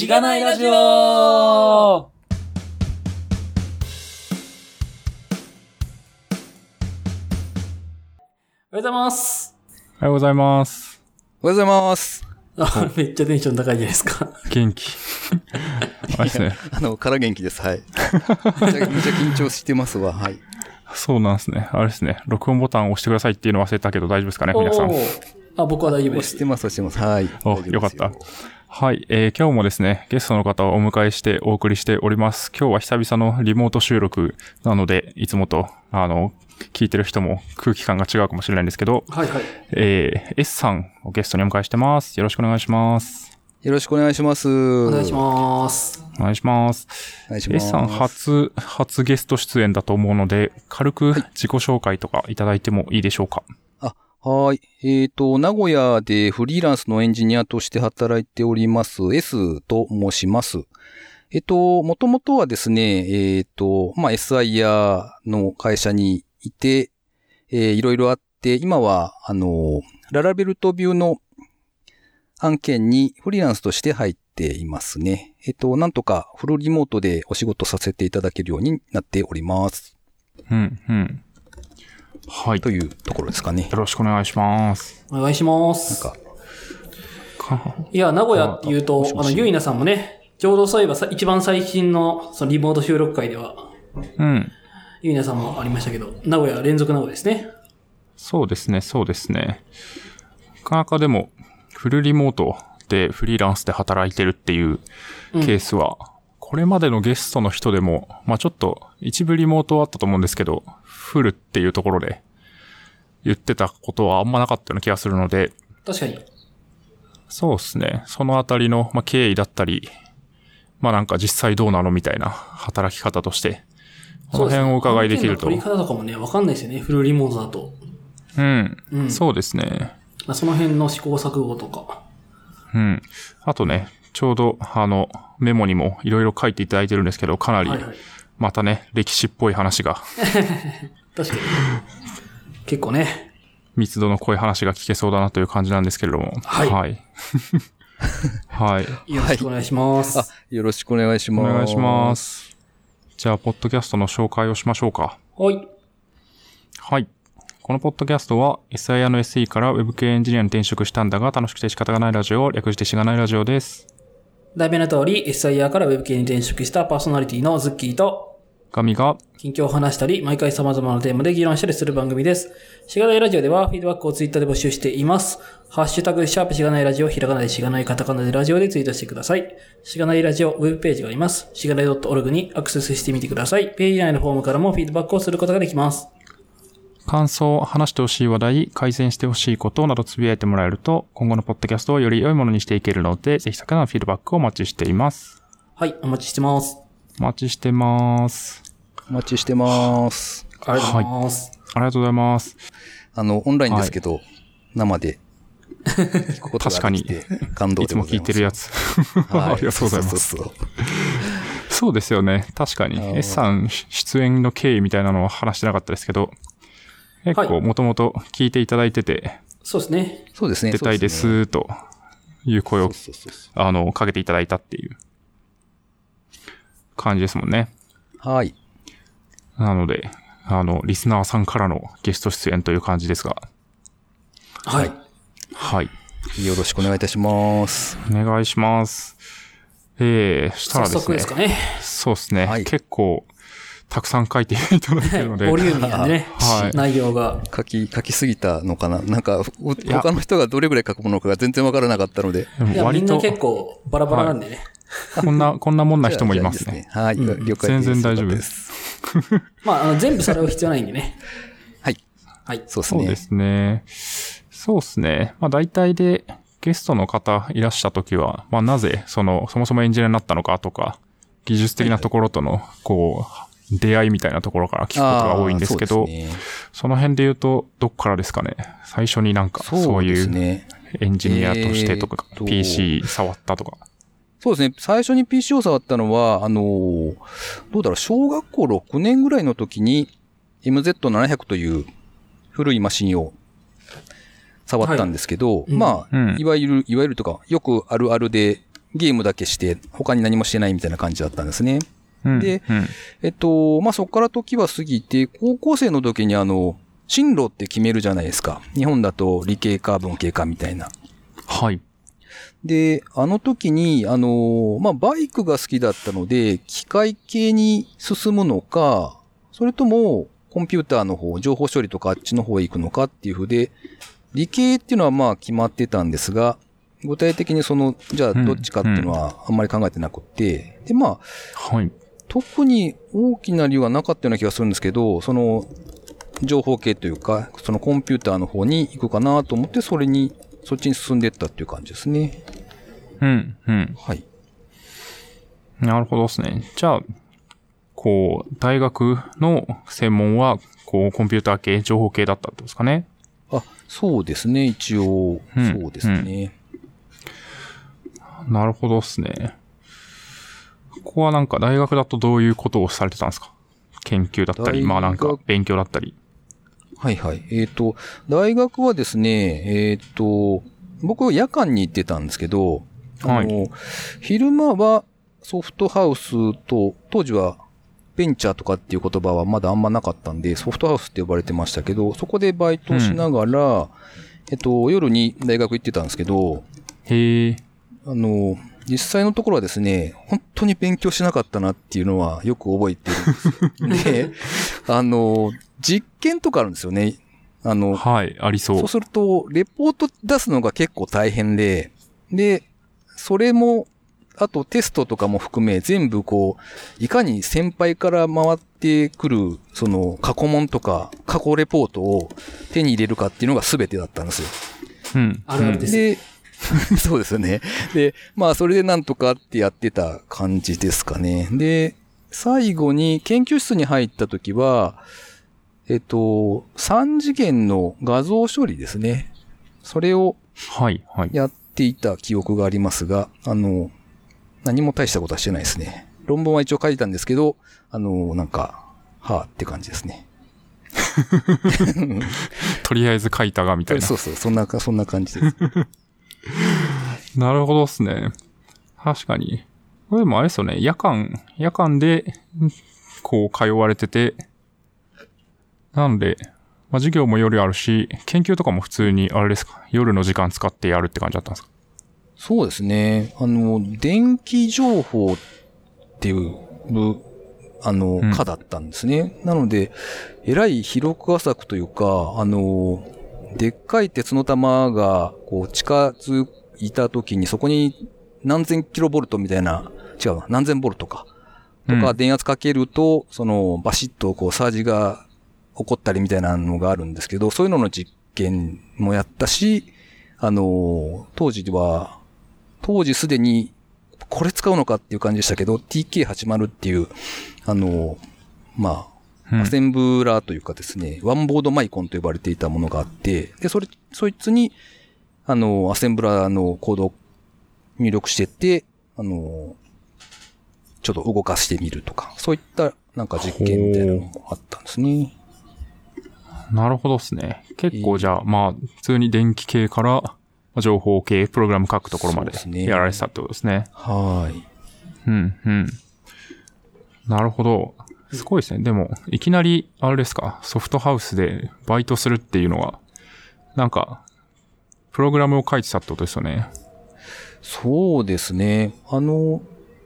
しがないラジオ。おはようございます。おはようございます。おはようございます。あ、めっちゃテンション高いじゃないですか。元気。あれですね。から元気です。はい。めちゃ緊張してますわ。はい。そうなんですね。あれですね。録音ボタンを押してくださいっていうの忘れたけど大丈夫ですかね、皆さん。あ、僕は大丈夫です。押してます。はい。お、よかった。はい、今日もですね、ゲストの方をお迎えしてお送りしております。今日は久々のリモート収録なので、いつもと、聞いてる人も空気感が違うかもしれないんですけど、はいはい。S さんをゲストにお迎えしてます。よろしくお願いします。よろしくお願いします。お願いします。お願いします。S さん初ゲスト出演だと思うので、軽く自己紹介とかいただいてもいいでしょうか。はい、あ、はい。名古屋でフリーランスのエンジニアとして働いております、S と申します。もともとはですね、SIR の会社にいて、いろいろあって、今は、LaravelとVueの案件にフリーランスとして入っていますね。なんとかフルリモートでお仕事させていただけるようになっております。うん、うん。はい。というところですかね。よろしくお願いします。お願いします。いや、名古屋っていうと、ゆいなさんもね、ちょうどそういえば一番最新の、そのリモート収録会では、うん。ゆいなさんもありましたけど、名古屋連続名古屋ですね。そうですね、そうですね。なかなかでも、フルリモートでフリーランスで働いてるっていうケースは、うん、これまでのゲストの人でも、まあ、ちょっと一部リモートはあったと思うんですけど、フルっていうところで言ってたことはあんまなかったような気がするので。確かに。そうですね。そのあたりの、まあ、経緯だったり、まあ、なんか実際どうなのみたいな働き方として、この辺をお伺いできると。そうですね。案件の取り方とかもね、わかんないですよね。フルリモートだと。うん。うん、そうですね。まあ、その辺の試行錯誤とか。うん。あとね、ちょうどメモにもいろいろ書いていただいてるんですけど、かなりまたね、はいはい、歴史っぽい話が確かに結構ね密度の濃い話が聞けそうだなという感じなんですけれども、はいはいはい、よろしくお願いします、はい、よろしくお願いします。お願いします。じゃあポッドキャストの紹介をしましょうか。はいはい。このポッドキャストは SIR の SE から Web 系エンジニアに転職したんだが楽しくて仕方がないラジオを略してしがないラジオです。題名の通り、 SIR から Web 系に転職したパーソナリティのズッキーとガミが近況を話したり、毎回様々なテーマで議論したりする番組です。しがないラジオではフィードバックをツイッターで募集しています。ハッシュタグ#しがないラジオ、ひらがなでしがない、カタカナでラジオでツイートしてください。しがないラジオウェブページがあります。しがない .org にアクセスしてみてください。ページ内のフォームからもフィードバックをすることができます。感想、話してほしい話題、改善してほしいことなどつぶやいてもらえると、今後のポッドキャストをより良いものにしていけるので、ぜひ先ほどのフィードバックをお待ちしています。はい、お待ちしてます。お待ちしてます。お待ちしてます。ありがとうございます。はい、ありがとうございます。オンラインですけど、はい、生で聞くことができて感動でございます。確かに、いつも聞いてるやつ。はい、ありがとうございます。そうですよね、確かに。S さん出演の経緯みたいなのは話してなかったですけど、結構もともと聞いていただいてて、はい、そうですね。そうですね。出たいですという声をかけていただいたっていう感じですもんね。はい。なのでリスナーさんからのゲスト出演という感じですが、はいはい。よろしくお願いいたします。お願いします。したらですね。早速ですかね。そうですね。はい、結構。たくさん書いていただいてるので。ボリューミーなね、はい。内容が。書きすぎたのかな。なんか、他の人がどれぐらい書くものかが全然わからなかったので。いや、みんな結構バラバラなんでね。はい、こんなもんな人もいますね。はい、了解です。全然大丈夫です。まあ、全部それは必要ないんでね。はい。はい。そうですね。そうですね。そうですね。まあ、大体で、ゲストの方いらしたときは、まあ、なぜ、そもそもエンジニアになったのかとか、技術的なところとの、こう、出会いみたいなところから聞くことが多いんですけど、ね、その辺で言うと、どっからですかね。最初になんか、そういうエンジニアとしてとか、PC 触ったとか。そうですね。最初に PC を触ったのは、どうだろう、小学校6年ぐらいの時に MZ-700 という古いマシンを触ったんですけど、はい、まあ、うん、いわゆるとか、よくあるあるで、ゲームだけして、他に何もしてないみたいな感じだったんですね。うん、で、うん、まあ、そこから時は過ぎて、高校生の時に進路って決めるじゃないですか。日本だと理系か文系かみたいな。はい。で、あの時に、まあ、バイクが好きだったので、機械系に進むのか、それとも、コンピューターの方、情報処理とかあっちの方へ行くのかっていう風で、理系っていうのはまあ決まってたんですが、具体的にじゃあどっちかっていうのはあんまり考えてなくて、うん、でまあ、はい、特に大きな理由はなかったような気がするんですけど、情報系というか、コンピューターの方に行くかなと思って、そっちに進んでいったっていう感じですね。うん、うん。はい。なるほどですね。じゃあ、大学の専門は、コンピューター系、情報系だったってことですかね。あ、そうですね。一応、うん、そうですね。うん、なるほどですね。ここはなんか大学だとどういうことをされてたんですか？研究だったり、まあなんか勉強だったり。はいはい。大学はですね、僕は夜間に行ってたんですけど、はい、昼間はソフトハウスと、当時はベンチャーとかっていう言葉はまだあんまなかったんで、ソフトハウスって呼ばれてましたけど、そこでバイトをしながら、うん、夜に大学行ってたんですけど、へえ。実際のところはですね、本当に勉強しなかったなっていうのはよく覚えてるんです。で、実験とかあるんですよね。はい、ありそう。そうすると、レポート出すのが結構大変で、で、それも、あとテストとかも含め、全部いかに先輩から回ってくる、過去問とか、過去レポートを手に入れるかっていうのが全てだったんですよ。うん。あるあるです。でそうですよね。で、まあ、それでなんとかってやってた感じですかね。で、最後に研究室に入ったときは、3次元の画像処理ですね。それを、やっていた記憶がありますが、何も大したことはしてないですね。論文は一応書いたんですけど、なんか、はぁって感じですね。とりあえず書いたが、みたいな。そうそう、そんな感じです。なるほどですね。確かに。これでもあれですよね。夜間で、通われてて、なので、まあ、授業も夜あるし、研究とかも普通に、あれですか、夜の時間使ってやるって感じだったんですか？そうですね。電気情報っていう、科だったんですね。うん、なので、えらい広く浅くというか、でっかい鉄の玉が、近づいた時に、そこに何千キロボルトみたいな、違うな、何千ボルトか、とか、電圧かけると、バシッと、サージが起こったりみたいなのがあるんですけど、そういうのの実験もやったし、当時すでに、これ使うのかっていう感じでしたけど、TK-80 っていう、まあ、アセンブラーというかですね、ワンボードマイコンと呼ばれていたものがあって、で、そいつに、アセンブラーのコードを入力してって、ちょっと動かしてみるとか、そういったなんか実験みたいなのもあったんですね。なるほどですね。結構じゃあ、まあ、普通に電気系から、情報系、プログラム書くところまでやられてたってことですね。はい。うん、うん。なるほど。すごいですね。でも、いきなり、あれですか、ソフトハウスでバイトするっていうのは、なんか、プログラムを書いてたってことですよね。そうですね。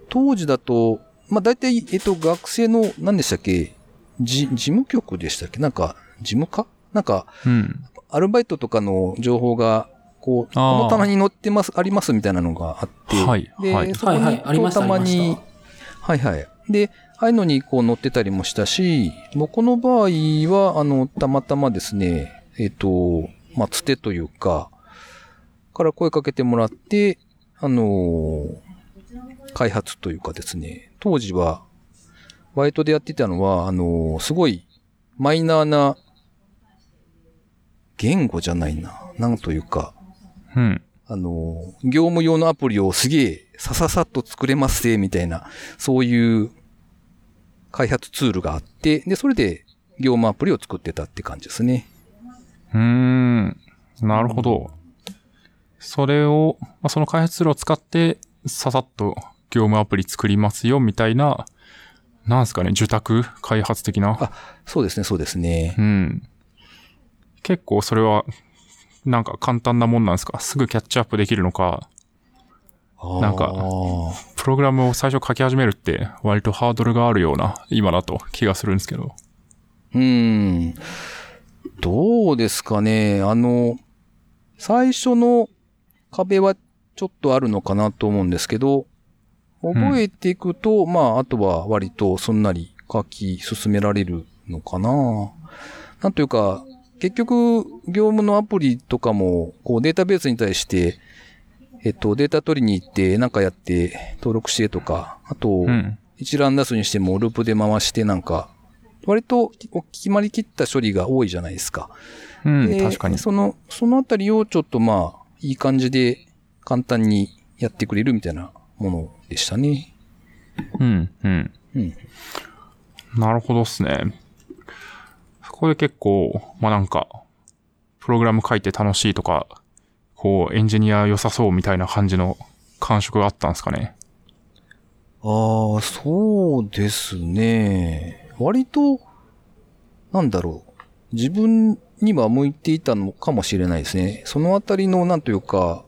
当時だと、まあ、大体、学生の、何でしたっけ、事務局でしたっけ、なんか、事務課なんか、うん、アルバイトとかの情報が、この棚に載ってます、ありますみたいなのがあって、はい、で、そこに、はいはい、ありました、たまに、はいはい。で、ああいうのに載ってたりもしたし、僕の場合は、たまたまですね、まあ、つてというか、から声かけてもらって、開発というかですね、当時は、バイトでやってたのは、すごいマイナーな、言語じゃないな、なんというか、うん、業務用のアプリをすげえ、さっと作れますぜ、みたいな、そういう、開発ツールがあって、で、それで業務アプリを作ってたって感じですね。なるほど。それを、まあ、その開発ツールを使って、ささっと業務アプリ作りますよみたいな、なんですかね、受託開発的な。あ、そうですね、そうですね。うん。結構それは、なんか簡単なもんなんですか？すぐキャッチアップできるのか。なんか、プログラムを最初書き始めるって割とハードルがあるような、今だと気がするんですけど。どうですかね。最初の壁はちょっとあるのかなと思うんですけど、覚えていくと、まあ、あとは割とそんなに書き進められるのかな。なんというか、結局、業務のアプリとかも、こうデータベースに対して、データ取りに行って、なんかやって、登録してとか、あと、一覧出すにしてもループで回してなんか、割と決まりきった処理が多いじゃないですか。うん、確かに。そのあたりをちょっとまあ、いい感じで簡単にやってくれるみたいなものでしたね。うん、うん。うん。なるほどっすね。そこで結構、まあなんか、プログラム書いて楽しいとか、こうエンジニア良さそうみたいな感じの感触があったんですかね。ああ、そうですね。割となんだろう、自分には向いていたのかもしれないですね。そのあたりのなんというか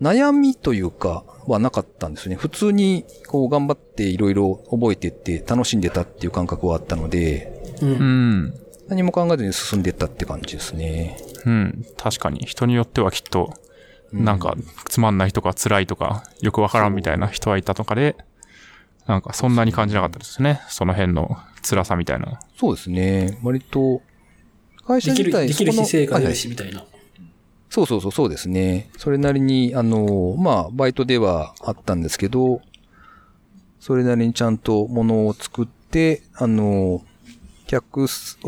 悩みというかはなかったんですね。普通にこう頑張っていろいろ覚えてって楽しんでたっていう感覚はあったので、うん、何も考えずに進んでったって感じですね。うん、確かに人によってはきっとなんかつまんないとか辛いとかよくわからんみたいな人はいたとかで、なんかそんなに感じなかったですね。その辺の辛さみたいな。そうですね。割と会社自体できる姿勢がないしみたいな、はいはい。そうですね。それなりにまあバイトではあったんですけど、それなりにちゃんとものを作ってお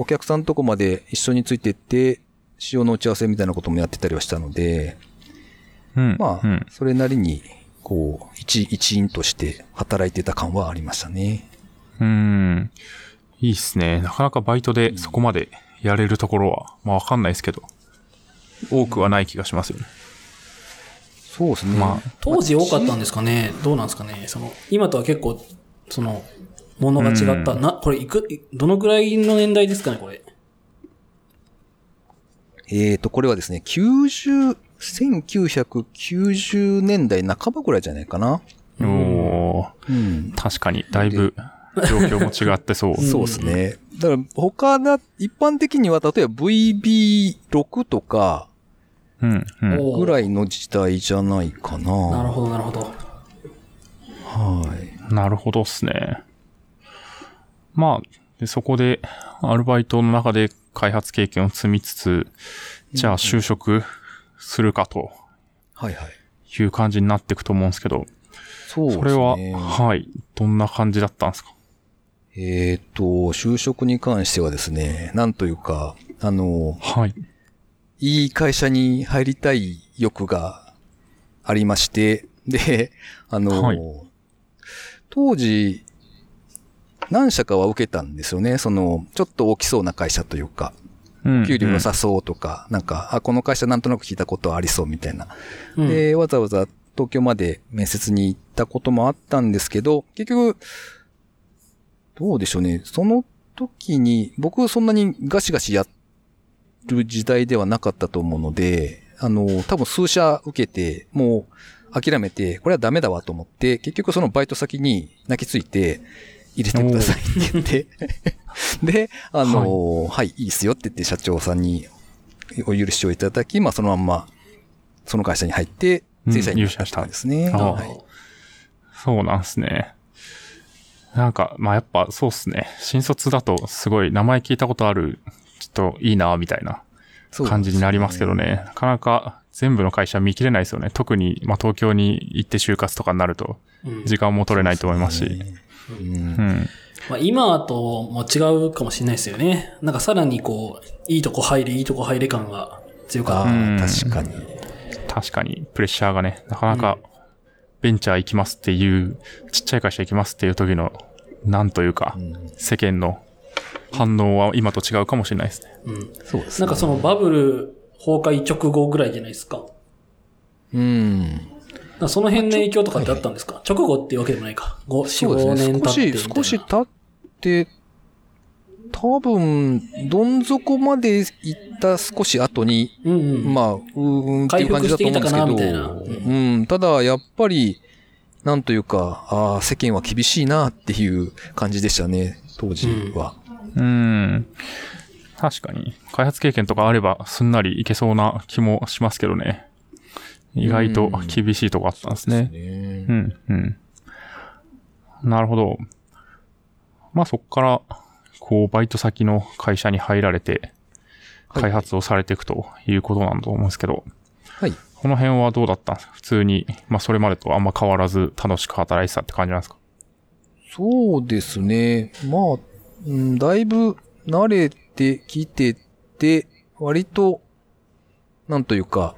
客さんのとこまで一緒についてって。仕様の打ち合わせみたいなこともやってたりはしたので、うん、まあ、うん、それなりにこう一員として働いてた感はありましたね。いいっすね。なかなかバイトでそこまでやれるところは、まあわかんないですけど、多くはない気がしますよね。そうですね。まあ当時多かったんですかね。どうなんですかね。今とは結構ものが違った。これどのくらいの年代ですかねこれ。これはですね、1990年代半ばぐらいじゃないかな。うん、確かに、だいぶ状況も違ってそう。そうですね。だから、一般的には、例えば VB.6 とか、ぐらいの時代じゃないかな。なるほど、なるほど。はい。なるほどっすね。まあ、そこで、アルバイトの中で、開発経験を積みつつ、じゃあ就職するかという感じになっていくと思うんですけど、そうですね、それは、はい、どんな感じだったんですか？就職に関してはですね、なんというか、はい、いい会社に入りたい欲がありまして、で、はい、当時、何社かは受けたんですよね。ちょっと大きそうな会社というか、給料良さそうとか、なんか、この会社なんとなく聞いたことありそうみたいな。で、わざわざ東京まで面接に行ったこともあったんですけど、結局、どうでしょうね。その時に、僕そんなにガシガシやる時代ではなかったと思うので、多分数社受けて、もう諦めて、これはダメだわと思って、結局そのバイト先に泣きついて、入れてくださいって言ってで、はい、いいっすよって言って社長さんにお許しをいただき、まあそのまんまその会社に入って正社員に入社したんですね。はい、そうなんですね。なんかまあやっぱそうっすね。新卒だとすごい名前聞いたことある、ちょっといいなみたいな感じになりますけどね。なかなか全部の会社見切れないですよね。特にまあ東京に行って就活とかになると時間も取れないと思いますし。まあ、今とも違うかもしれないですよね。なんかさらにこういいとこ入れ感が強かった。確かにプレッシャーがね、なかなかベンチャー行きますっていうちっちゃい会社行きますっていう時のなんというか、世間の反応は今と違うかもしれないですね。そうですね。なんかバブル崩壊直後ぐらいじゃないですか。その辺の影響とかってあったんですか、はいはい、直後っていうわけでもないか。4、5年経ってみたいな。少し経って、多分、どん底まで行った少し後に、うんうん、まあ、っていう感じだと思うんですけど、うん、ただ、やっぱり、なんというか、ああ、世間は厳しいなっていう感じでしたね、当時は。うん。確かに。開発経験とかあれば、すんなりいけそうな気もしますけどね。意外と厳しいとこあったんですね。うん、うん。なるほど。まあそこから、こう、バイト先の会社に入られて、開発をされていくということなんだと思うんですけど。はい。この辺はどうだったんですか？普通に、まあそれまでとあんま変わらず楽しく働いてたって感じなんですか？そうですね。まあ、だいぶ慣れてきてて、割と、なんというか、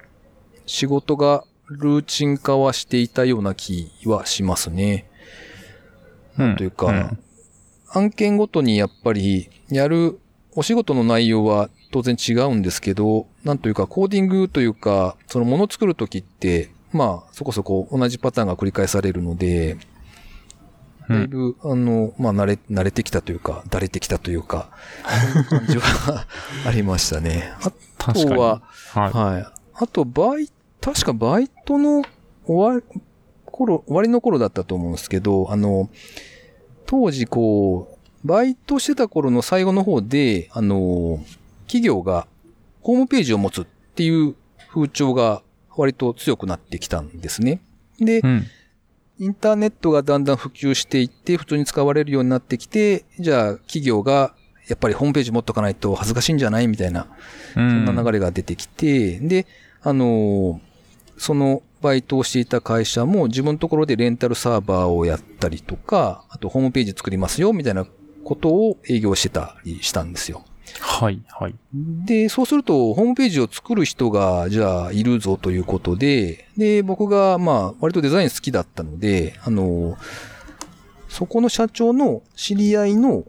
仕事がルーチン化はしていたような気はしますね。うん。というか、うん、案件ごとにやっぱりやるお仕事の内容は当然違うんですけど、なんというかコーディングというか、そのもの作るときって、まあそこそこ同じパターンが繰り返されるので、だいぶ、まあ慣れてきたというか、だれてきたというか、感じはありましたね。あとは、はい。あと確かバイトの終わりの頃だったと思うんですけど、当時こう、バイトしてた頃の最後の方で、企業がホームページを持つっていう風潮が割と強くなってきたんですね。で、うん、インターネットがだんだん普及していって、普通に使われるようになってきて、じゃあ企業がやっぱりホームページ持っとかないと恥ずかしいんじゃないみたいな、そんな流れが出てきて、で、そのバイトをしていた会社も自分のところでレンタルサーバーをやったりとか、あとホームページ作りますよみたいなことを営業してたりしたんですよ。はいはい。で、そうするとホームページを作る人がじゃあいるぞということで、で、僕がまあ割とデザイン好きだったので、そこの社長の知り合いの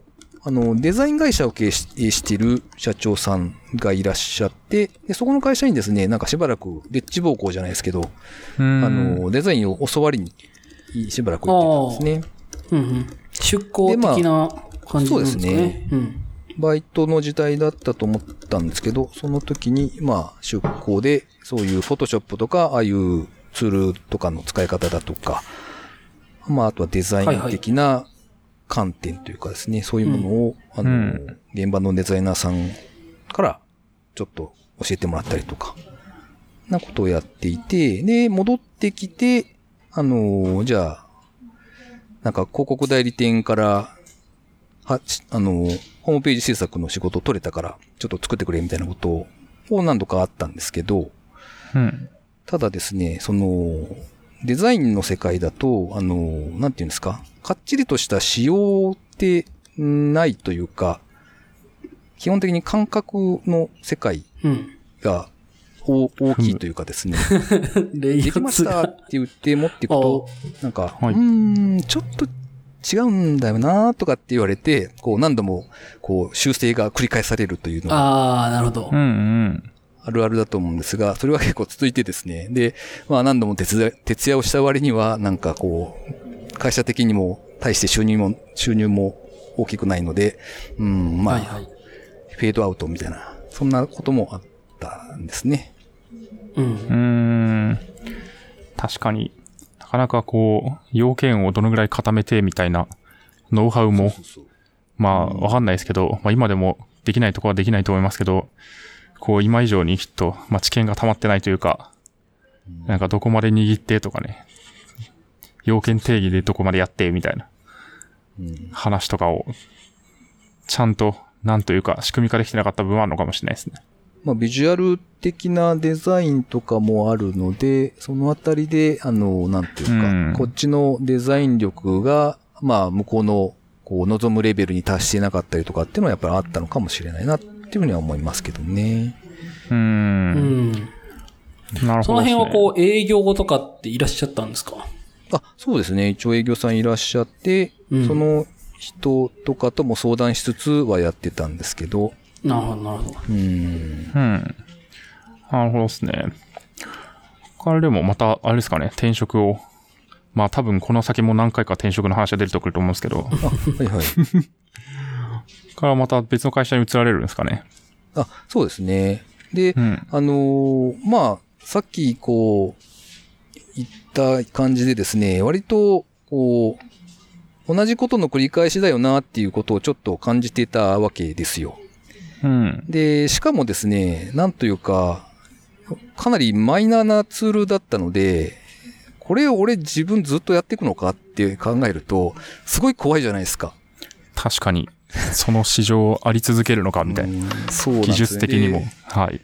デザイン会社を経営している社長さんがいらっしゃって、でそこの会社にですね、なんかしばらく、レッチ暴行じゃないですけど、デザインを教わりにしばらく行ってたんですね。うんうん、出向的な感じなんですかね。まあ、そうですね、うん。バイトの時代だったと思ったんですけど、その時に、まあ、出向で、そういうフォトショップとか、ああいうツールとかの使い方だとか、まあ、あとはデザイン的な、はいはい観点というかですね、そういうものを、現場のデザイナーさんからちょっと教えてもらったりとか、なことをやっていて、で、戻ってきて、じゃあ、なんか広告代理店から、ホームページ制作の仕事を取れたから、ちょっと作ってくれみたいなことを何度かあったんですけど、うん、ただですね、デザインの世界だと、なんていうんですか、かっちりとした仕様ってないというか、基本的に感覚の世界が、うん、大きいというかですね。できましたって言って持っていくと、なんか、はい、ちょっと違うんだよなとかって言われて、こう何度もこう修正が繰り返されるというのが。ああ、なるほど。うんうんあるあるだと思うんですが、それは結構続いてですね。で、まあ何度も徹夜をした割には、なんかこう、会社的にも、対して収入も大きくないので、まあ、はいはい、フェードアウトみたいな、そんなこともあったんですね。確かになかなかこう、要件をどのぐらい固めてみたいな、ノウハウも、まあわかんないですけど、まあ今でもできないところはできないと思いますけど、こう今以上にきっと、まあ、知見が溜まってないというか、なんかどこまで握ってとかね、要件定義でどこまでやってみたいな話とかを、ちゃんと、なんというか仕組み化できてなかった分はあるのかもしれないですね。まあ、ビジュアル的なデザインとかもあるので、そのあたりで、なんていうか、こっちのデザイン力が、まあ、向こうの、こう、望むレベルに達してなかったりとかっていうのはやっぱりあったのかもしれないな。っていうふうには思いますけどね。なるほど。その辺はこう営業とかっていらっしゃったんですか？あ、そうですね。一応営業さんいらっしゃって、その人とかとも相談しつつはやってたんですけど。なるほど。なるほどですね。からでもまたあれですかね、転職を、まあ多分この先も何回か転職の話が出てくると思うんですけど、はいはい。からまた別の会社に移られるんですかね。あ、そうですね。で、うん、まあさっきこう言った感じでですね、割とこう同じことの繰り返しだよなっていうことをちょっと感じてたわけですよ。うん、でしかもですね、なんというかかなりマイナーなツールだったので、これを俺自分ずっとやっていくのかって考えるとすごい怖いじゃないですか。確かにその市場あり続けるのかみたいな、そうなんですね、技術的にも、はい、っ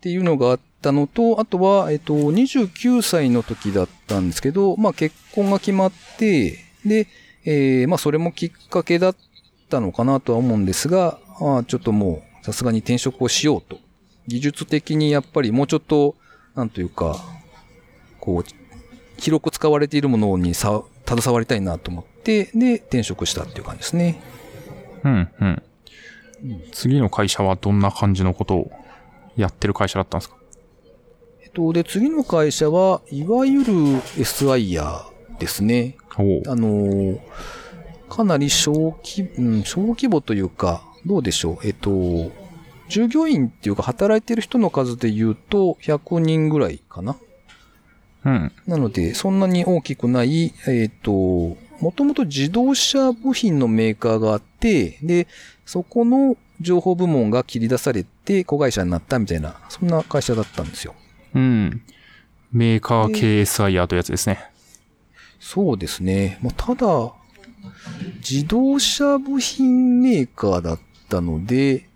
ていうのがあったのと、あとは29歳の時だったんですけど、まあ結婚が決まってで、まあそれもきっかけだったのかなとは思うんですが、ああちょっともうさすがに転職をしようと、技術的にやっぱりもうちょっとなんというかこう広く使われているものに携わりたいなと思ってで転職したっていう感じですね。うんうん。次の会社はどんな感じのことをやってる会社だったんですか？で次の会社はいわゆる SIR ですね。かなり小規模というか。どうでしょう、従業員っていうか働いてる人の数で言うと100人ぐらいかな。うん。なので、そんなに大きくない、もともと自動車部品のメーカーがあって、で、そこの情報部門が切り出されて子会社になったみたいな、そんな会社だったんですよ。うん。メーカー系 SIR というやつですね。そうですね。まあ、ただ、自動車部品メーカーだったので、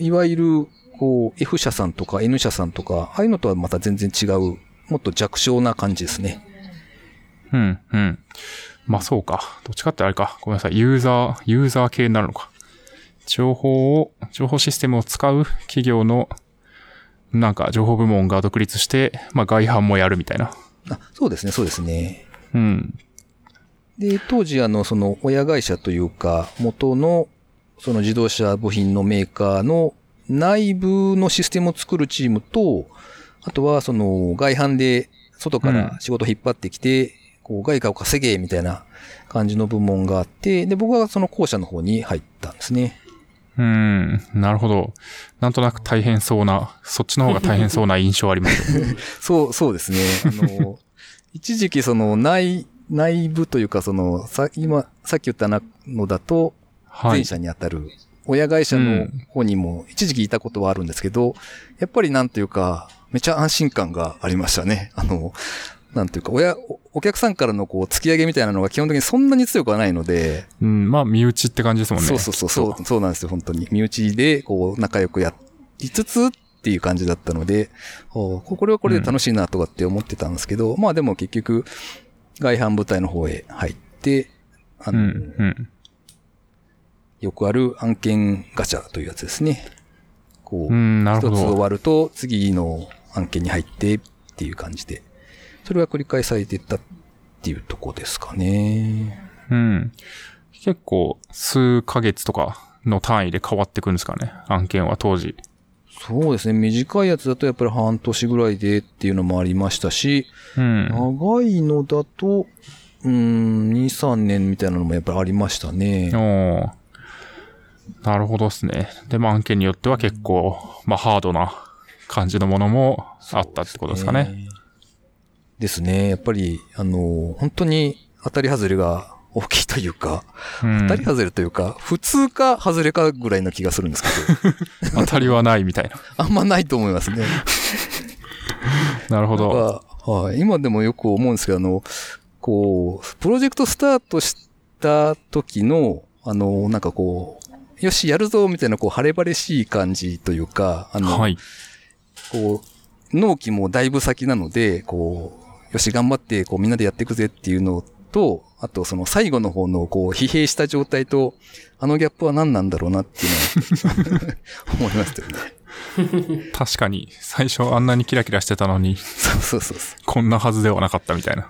いわゆる、こう、F 社さんとか N 社さんとか、ああいうのとはまた全然違う、もっと弱小な感じですね。うん、うん。まあそうか。どっちかってあれか。ごめんなさい。ユーザー系になるのか。情報システムを使う企業の、なんか情報部門が独立して、まあ外販もやるみたいな。あ、そうですね、そうですね。うん。で、当時その親会社というか、元の、その自動車部品のメーカーの内部のシステムを作るチームと、あとはその外販で外から仕事を引っ張ってきて、こう外貨を稼げみたいな感じの部門があって、で、僕はその後者の方に入ったんですね。なるほど。なんとなく大変そうな、そっちの方が大変そうな印象ありますよね。そうですね。一時期その内部というか、その、さっき言ったのだと、前者にあたる、親会社の方にも一時期いたことはあるんですけど、やっぱりなんというか、めちゃ安心感がありましたね。なんというか、お客さんからのこう、突き上げみたいなのが基本的にそんなに強くはないので。うん、まあ、身内って感じですもんね。そうなんですよ、本当に。身内で、こう、仲良くやりつつっていう感じだったので、これはこれで楽しいなとかって思ってたんですけど、まあでも結局、外販部隊の方へ入って、うんうん、よくある案件ガチャというやつですね。こう、一つ終わると次の案件に入ってっていう感じで、それが繰り返されていったっていうとこですかね。うん。結構数ヶ月とかの単位で変わってくるんですかね、案件は当時。そうですね。短いやつだとやっぱり半年ぐらいでっていうのもありましたし、うん、長いのだと、2、3年みたいなのもやっぱりありましたね。なるほどですね。で、まあ案件によっては結構、まあハードな感じのものもあったってことですかね。ですね。やっぱり、本当に当たり外れが大きいというか、当たり外れというか、普通か外れかぐらいな気がするんですけど。当たりはないみたいな。あんまないと思いますね。なるほど。はい。今でもよく思うんですけど、こう、プロジェクトスタートした時の、なんかこう、よし、やるぞみたいな、こう、晴れ晴れしい感じというか、はい、こう、納期もだいぶ先なので、こう、よし、頑張って、こう、みんなでやっていくぜっていうのを、と、あとその最後の方のこう疲弊した状態と、あのギャップは何なんだろうなっていうのは思いましたよね。確かに、最初あんなにキラキラしてたのに、そうこんなはずではなかったみたいな。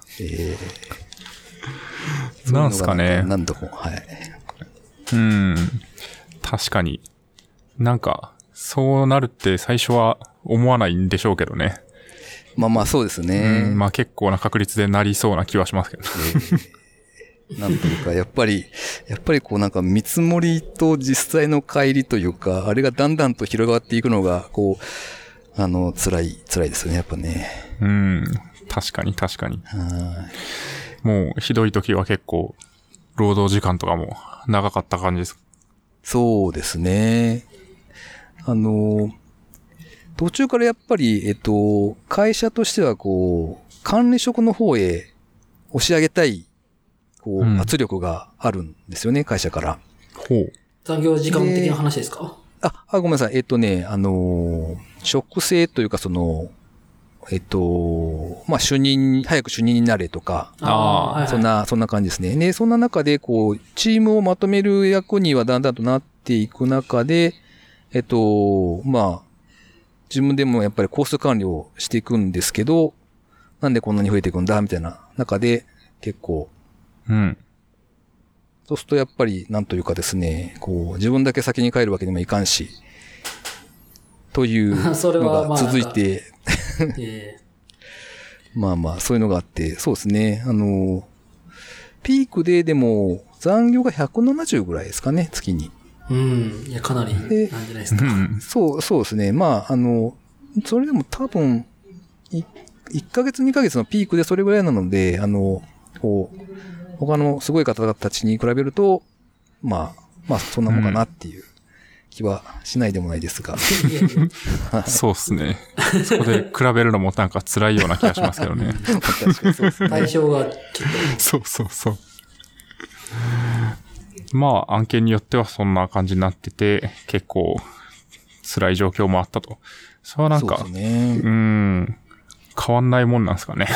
なんすかね。何度も、はい。確かに。なんか、そうなるって最初は思わないんでしょうけどね。まあまあそうですね。まあ結構な確率でなりそうな気はしますけど。なんというか、やっぱりこうなんか見積もりと実際の乖離というか、あれがだんだんと広がっていくのが、こう、辛いですよね、やっぱね。確かに。もうひどい時は結構、労働時間とかも長かった感じです。そうですね。途中からやっぱり、会社としてはこう、管理職の方へ押し上げたい、こう、圧力があるんですよね、会社から。ほう。残業時間的な話ですか？ごめんなさい。職制というかその、まあ、早く主任になれとか、そんな感じですね。で、そんな中で、こう、チームをまとめる役にはだんだんとなっていく中で、まあ、自分でもやっぱりコスト管理をしていくんですけど、なんでこんなに増えていくんだみたいな中で、結構、そうするとやっぱり、なんというかですね、こう、自分だけ先に帰るわけにもいかんし、というのが続いて、まあまあそういうのがあって、そうですね。ピークででも残業が170ぐらいですかね、月に。いやかなりなんじゃないですか。そうですね。まあそれでも多分1ヶ月2ヶ月のピークでそれぐらいなので、こう他のすごい方たちに比べるとまあそんなもんかなっていう。気はしないでもないですがそうですね。そこで比べるのもなんか辛いような気がしますけどね。確かにそうですね。対象がちょっとそう。まあ案件によってはそんな感じになってて結構辛い状況もあったと。それはなんかそうですね。変わんないもんなんですかね。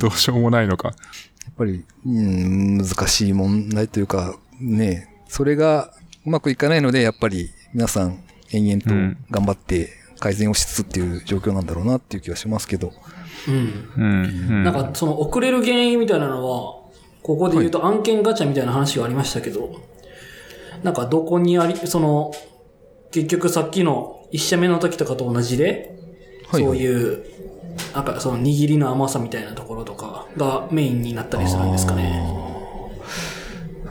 どうしようもないのか。やっぱり難しい問題というかね、それがうまくいかないので、やっぱり皆さん延々と頑張って改善をしつつっていう状況なんだろうなっていう気はしますけど。なんかその遅れる原因みたいなのは、ここで言うと案件ガチャみたいな話がありましたけど、なんかどこにその、結局さっきの1社目の時とかと同じで、そういう、なんかその握りの甘さみたいなところとかがメインになったりするんですかね。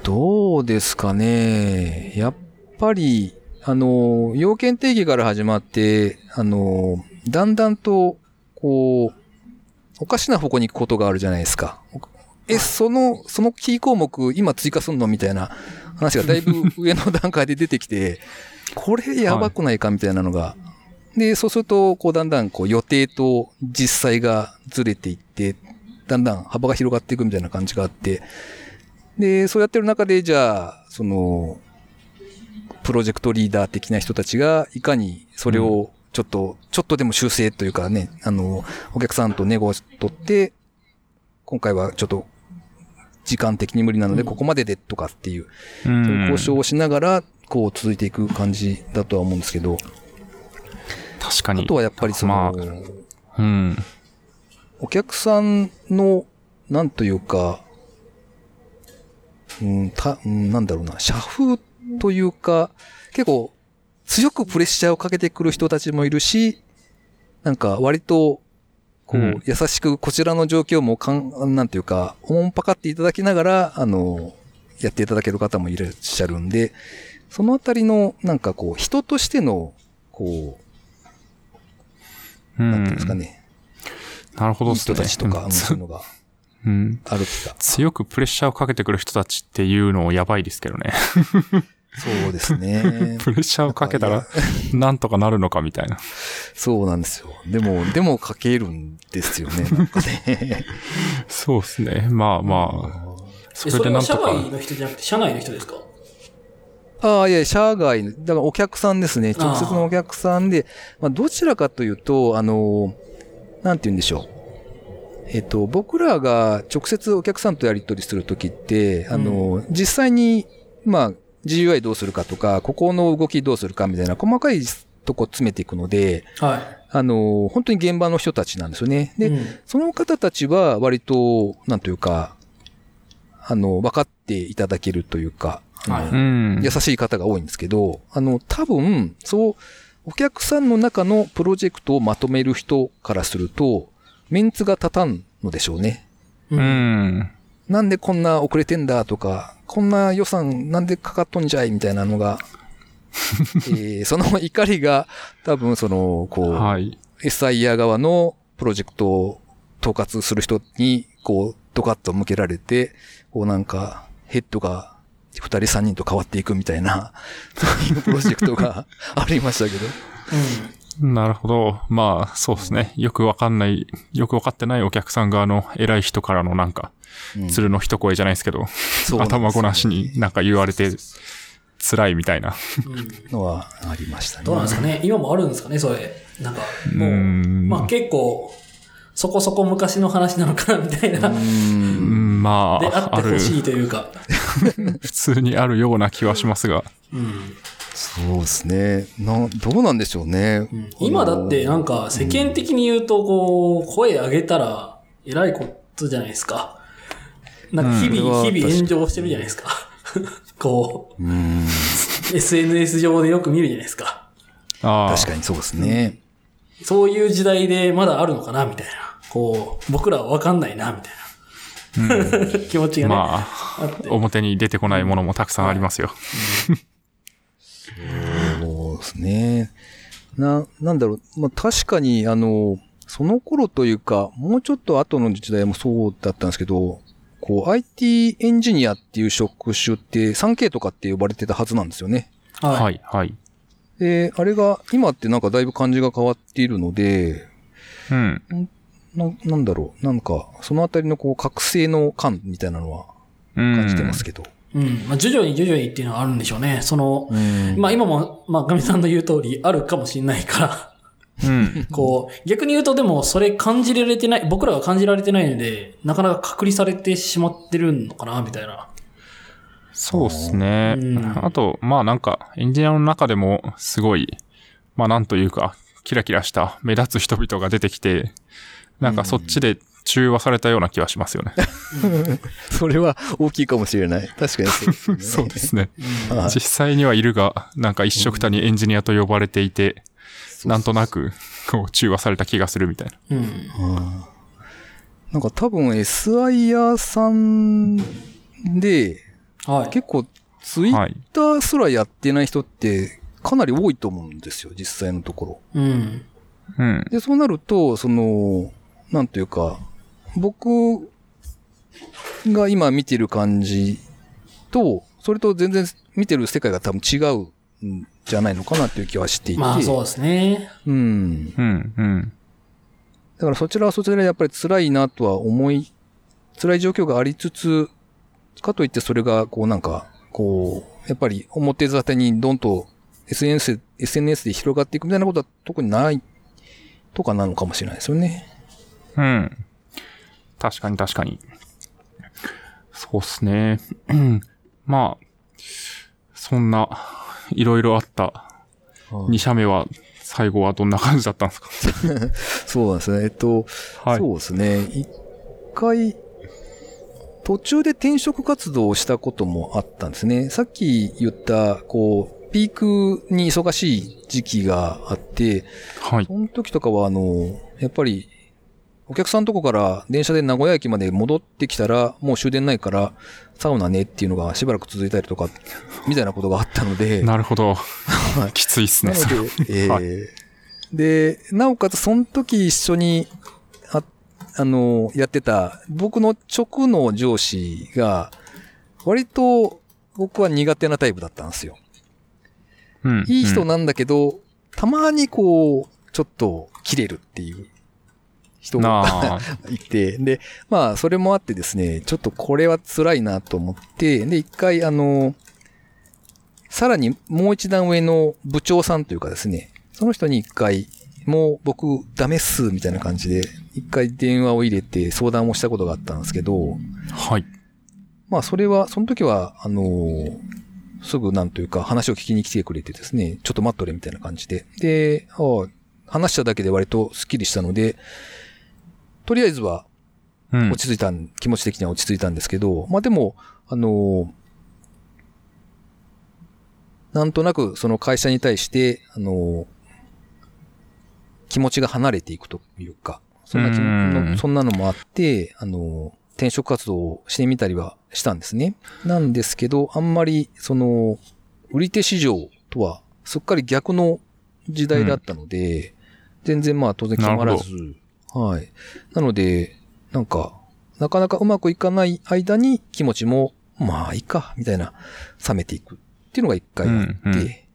どうですかね。やっぱり、要件定義から始まって、だんだんと、こう、おかしな方向に行くことがあるじゃないですか。そのキー項目、今追加すんのみたいな話がだいぶ上の段階で出てきて、これやばくないかみたいなのが。で、そうすると、こう、だんだん、こう、予定と実際がずれていって、だんだん幅が広がっていくみたいな感じがあって、で、そうやってる中で、じゃあ、その、プロジェクトリーダー的な人たちが、いかにそれをちょっとでも修正というかね、お客さんとネゴを取って、今回はちょっと、時間的に無理なので、ここまででとかっていう、そういう交渉をしながら、こう続いていく感じだとは思うんですけど。確かに。あとはやっぱりその、お客さんの、なんというか、なんだろうな、社風というか、結構強くプレッシャーをかけてくる人たちもいるし、なんか割と、こう、優しくこちらの状況もなんていうか、おもんぱかっていただきながら、やっていただける方もいらっしゃるんで、そのあたりの、なんかこう、人としての、こう、なんていうんですかね。なるほどっすね。人たちとか、そういうのが。ある気が。強くプレッシャーをかけてくる人たちっていうのをやばいですけどね。そうですね。プレッシャーをかけたらなんとかなるのかみたいな。そうなんですよ。でもかけるんですよね。なんかね。そうですね。まあまあ。それでなんとか。それは社外の人じゃなくて社内の人ですか？いや、社外、だからお客さんですね。直接のお客さんで、まあどちらかというと、なんて言うんでしょう。僕らが直接お客さんとやり取りするときって、実際に、まあ、GUI どうするかとか、ここの動きどうするかみたいな細かいとこ詰めていくので、本当に現場の人たちなんですよね。で、その方たちは割と、なんというか、分かっていただけるというか、優しい方が多いんですけど、多分、そう、お客さんの中のプロジェクトをまとめる人からすると、メンツが立たんのでしょうね。なんでこんな遅れてんだとか、こんな予算なんでかかっとんじゃいみたいなのが、その怒りが多分その、こう、はい、SIR 側のプロジェクトを統括する人に、こう、ドカッと向けられて、こうなんか、ヘッドが、2人3人と変わっていくみたいな、そういうプロジェクトがありましたけど、うん。なるほど。まあ、そうですね。よくわかってないお客さん側の偉い人からのなんか、鶴の一声じゃないですけど、うん、頭ごなしになんか言われて、辛いみたいなのはありましたね。どうなんですかね。今もあるんですかね、それ。なんか、もう、まあ結構、そこそこ昔の話なのかなみたいな。まあ、であってほしいというか。普通にあるような気はしますが。そうですね。どうなんでしょうね。今だってなんか世間的に言うとこう、声上げたら偉いことじゃないですか。なんか日々炎上してるじゃないですか。こう、SNS 上でよく見るじゃないですか。ああ。確かにそうですね。そういう時代でまだあるのかなみたいな。こう、僕らはわかんないなみたいな。気持ちがね。まあ、表に出てこないものもたくさんありますよ。そうですね。なんだろう。まあ、確かに、その頃というか、もうちょっと後の時代もそうだったんですけど、こう、IT エンジニアっていう職種って、3K とかって呼ばれてたはずなんですよね。はい、はい。で、あれが、今ってなんかだいぶ感じが変わっているので、うん。なんだろう、なんか、そのあたりのこう、覚醒の感みたいなのは感じてますけど。まあ、徐々にっていうのはあるんでしょうね。その、まあ今も、まあ、ガミさんの言う通りあるかもしれないから、こう、逆に言うとでも、それ感じられてない、僕らが感じられてないので、なかなか隔離されてしまってるのかな、みたいな。そうですね。あと、まあなんか、エンジニアの中でも、すごい、まあなんというか、キラキラした、目立つ人々が出てきて、なんかそっちで中和されたような気はしますよね。それは大きいかもしれない。確かにそうですね。そうですね。実際にはいるが、なんか一緒くたにエンジニアと呼ばれていて、なんとなくこう中和された気がするみたいな。なんか多分 SIR さんで、結構ツイッターすらやってない人ってかなり多いと思うんですよ、実際のところ。で、そうなると、その、なんというか、僕が今見てる感じと、それと全然見てる世界が多分違うんじゃないのかなっていう気はしていて。まあそうですね。だからそちらはそちらやっぱり辛いなとは辛い状況がありつつ、かといってそれがこうなんか、こう、やっぱり表沙汰にドンと SNS で広がっていくみたいなことは特にないとかなのかもしれないですよね。確かに。そうですね。まあ、そんないろいろあった2社目は、最後はどんな感じだったんですか？そうなんですね。そうですね。一回、途中で転職活動をしたこともあったんですね。さっき言った、こう、ピークに忙しい時期があって、その時とかはやっぱりお客さんのとこから電車で名古屋駅まで戻ってきたらもう終電ないからサウナねっていうのがしばらく続いたりとかみたいなことがあったので、なるほど、きついっすね。で、なおかつその時一緒にやってた僕の直の上司が割と僕は苦手なタイプだったんですよ。いい人なんだけど、たまにこう、ちょっと切れるっていう人がいて、で、まあ、それもあってですね、ちょっとこれは辛いなと思って、で、一回、さらにもう一段上の部長さんというかですね、その人に一回、もう僕ダメっす、みたいな感じで、一回電話を入れて相談をしたことがあったんですけど、まあ、その時は、すぐなんというか話を聞きに来てくれてですね、ちょっと待っとれみたいな感じで。で、話しただけで割とスッキリしたので、とりあえずは落ち着いた、気持ち的には落ち着いたんですけど、まあでも、なんとなくその会社に対して、気持ちが離れていくというか、そんなのもあって、転職活動をしてみたりはしたんですね。なんですけど、あんまり、売り手市場とは、すっかり逆の時代だったので、全然まあ当然決まらず、はい。なので、なかなかうまくいかない間に気持ちも、まあいいか、みたいな、冷めていくっていうのが一回あって、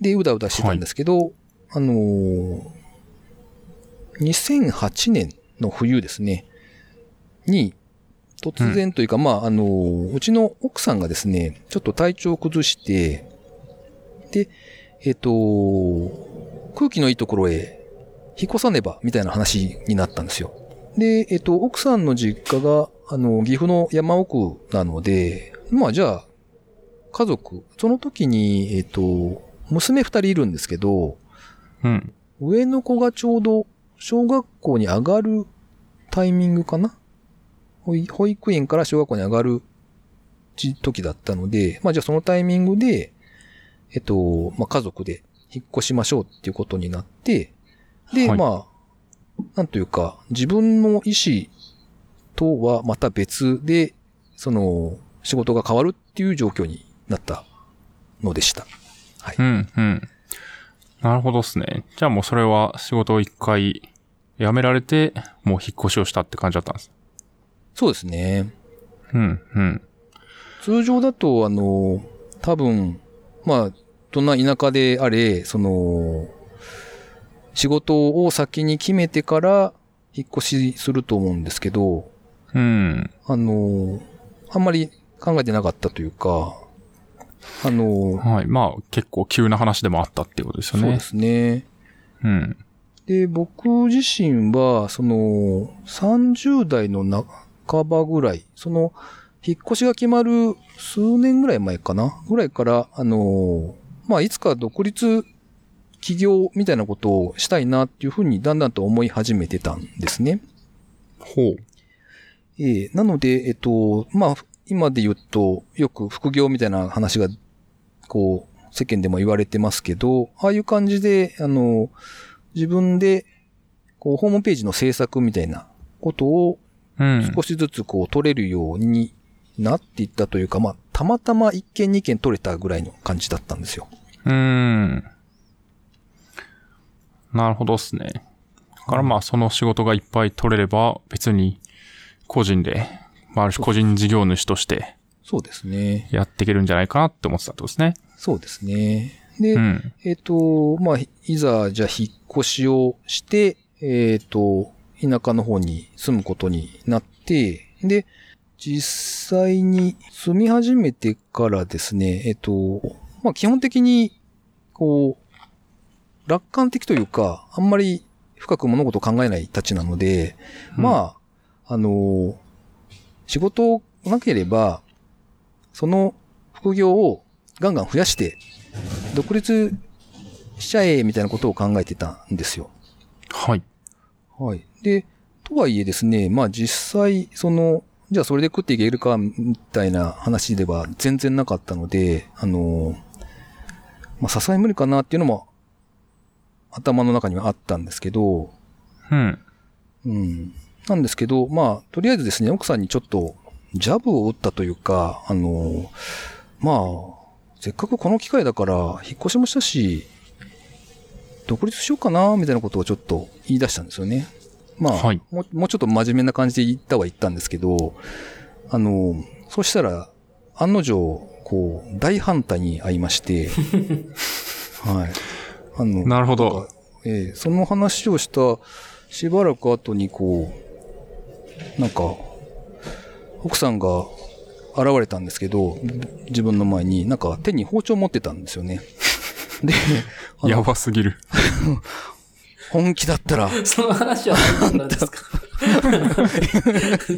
で、うだうだしてたんですけど、2008年の冬ですね、に、突然というか、うちの奥さんがですね、ちょっと体調を崩して、で、空気のいいところへ引っ越さねば、みたいな話になったんですよ。で、奥さんの実家が、岐阜の山奥なので、まあ、じゃあ、家族、その時に、娘二人いるんですけど、上の子がちょうど小学校に上がるタイミングかな、保育園から小学校に上がる時だったので、まあじゃあそのタイミングで、まあ家族で引っ越しましょうっていうことになって、で、まあ、なんというか、自分の意思とはまた別で、仕事が変わるっていう状況になったのでした。はい。なるほどですね。じゃあもうそれは仕事を一回辞められて、もう引っ越しをしたって感じだったんです。そうですね。通常だと、多分、まあ、どんな田舎であれ、仕事を先に決めてから引っ越しすると思うんですけど、あんまり考えてなかったというか、まあ結構急な話でもあったっていうことですよね。そうですね。で、僕自身は、30代の半ばぐらい、引っ越しが決まる数年ぐらい前かな、ぐらいから、まあいつか独立起業みたいなことをしたいなっていうふうにだんだんと思い始めてたんですね。なので、まあ、今で言うと、よく副業みたいな話が、こう、世間でも言われてますけど、ああいう感じで、自分で、こう、ホームページの制作みたいなことを、少しずつこう、取れるようになっていったというか、まあ、たまたま1件2件取れたぐらいの感じだったんですよ。なるほどっすね。だからまあ、その仕事がいっぱい取れれば、別に、個人で、まあ、ある種個人事業主として、そうですね。やっていけるんじゃないかなって思ってたってことですね。そうですね。で、まあ、いざ、じゃあ、引っ越しをして、田舎の方に住むことになって、で、実際に住み始めてからですね、まあ、基本的に、こう、楽観的というか、あんまり深く物事を考えないたちなので、まあ、仕事をなければ、その副業をガンガン増やして、独立しちゃえ、みたいなことを考えてたんですよ。で、とはいえですね、まあ実際、じゃあそれで食っていけるか、みたいな話では全然なかったので、まあさすがに無理かなっていうのも、頭の中にはあったんですけど、なんですけど、まあ、とりあえずですね、奥さんにちょっと、ジャブを打ったというか、まあ、せっかくこの機会だから、引っ越しもしたし、独立しようかな、みたいなことをちょっと言い出したんですよね。まあ、もうちょっと真面目な感じで言ったんですけど、そうしたら、案の定、こう、大反対に遭いまして、なるほど。その話をした、しばらく後にこう、奥さんが現れたんですけど、自分の前に、手に包丁持ってたんですよね。で、やばすぎる。本気だったら。その話は大丈夫なんですか？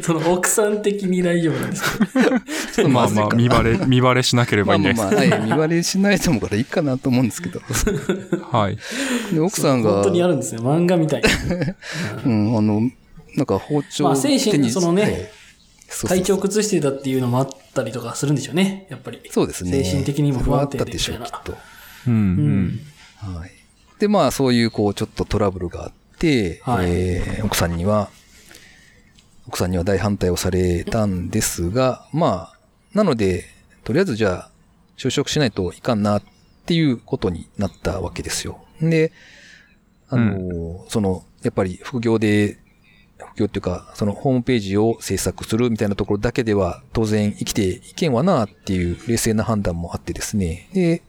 その奥さん的に大丈夫なんですか？まあまあ、見バレしなければいいんですけど。見バレしないと思うからいいかなと思うんですけど。で、奥さんが。本当にあるんですね。漫画みたい。包丁を。まあ、精神にそのね、体調崩してたっていうのもあったりとかするんでしょうね。やっぱり。そうですね。精神的にも不安定でしょう。きっと。で、まあそういうこうちょっとトラブルがあって、はい、奥さんには大反対をされたんですが、まあ、なので、とりあえずじゃあ、就職しないといかんなっていうことになったわけですよ。で、その、やっぱり副業っていうか、そのホームページを制作するみたいなところだけでは当然生きていけんわなっていう冷静な判断もあってですね。で、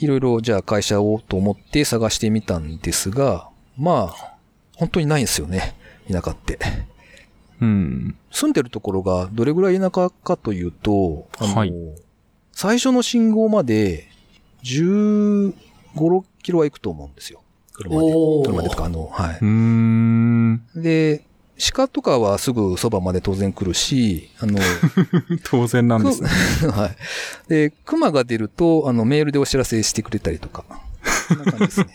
いろいろじゃあ会社をと思って探してみたんですが、まあ、本当にないんですよね。田舎って。うん。住んでるところがどれぐらい田舎かというと、はい、最初の信号まで15、16キロは行くと思うんですよ。車でとか、はい。で、鹿とかはすぐそばまで当然来るし、当然なんですね。はい。で、熊が出ると、メールでお知らせしてくれたりとか。そんな感じですね。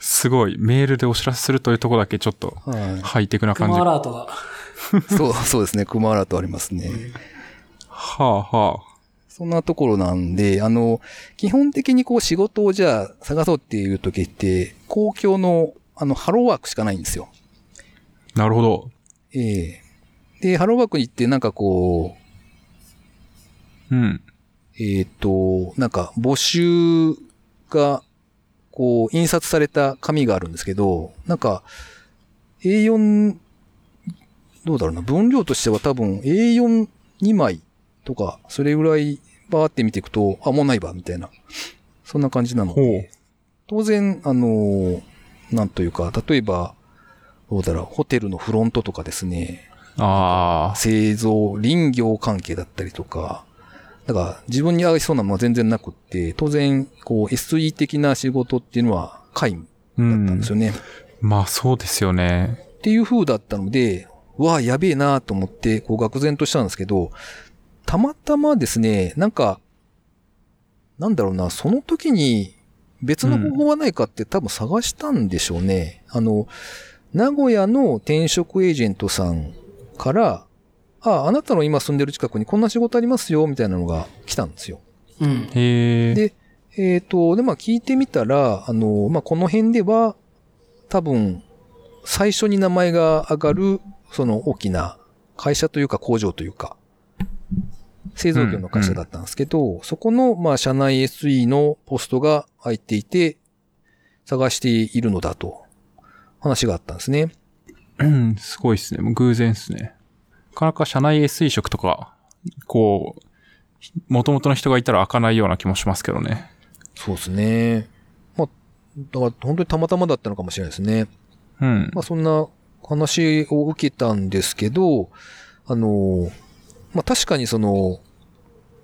すごい。メールでお知らせするというところだけちょっと、ハイテクな感じ。熊アラートが。そうですね。熊アラートありますね。はあはあ。そんなところなんで、基本的にこう仕事をじゃあ探そうっていう時って、公共のハローワークしかないんですよ。なるほど。で、ハローワークに行ってなんかこう、なんか募集が、こう、印刷された紙があるんですけど、なんか、A4、どうだろうな、分量としては多分 A42 枚とか、それぐらいバーって見ていくと、あ、もうないわ、みたいな。そんな感じなので。当然、なんというか、例えば、どうだろう、ホテルのフロントとかですね。ああ。製造、林業関係だったりとか、だから自分に合いそうなものは全然なくって、当然、こう、SE 的な仕事っていうのは皆無だったんですよね。まあそうですよね。っていう風だったので、わあ、やべえなーと思って、こう、愕然としたんですけど、たまたまですね、なんか、なんだろうな、その時に別の方法はないかって多分探したんでしょうね。名古屋の転職エージェントさんから、あなたの今住んでる近くにこんな仕事ありますよ、みたいなのが来たんですよ。うん。へー。で、で、まあ聞いてみたら、まあこの辺では、多分、最初に名前が上がる、その大きな会社というか工場というか、製造業の会社だったんですけど、そこの、まあ社内 SE のポストが空いていて、探しているのだと、話があったんですね。うん、すごいですね。もう偶然ですね。なかなか社内 SE 職とか、こう、元々の人がいたら開かないような気もしますけどね。そうですね。まあ、だから本当にたまたまだったのかもしれないですね。うん。まあそんな話を受けたんですけど、まあ確かにその、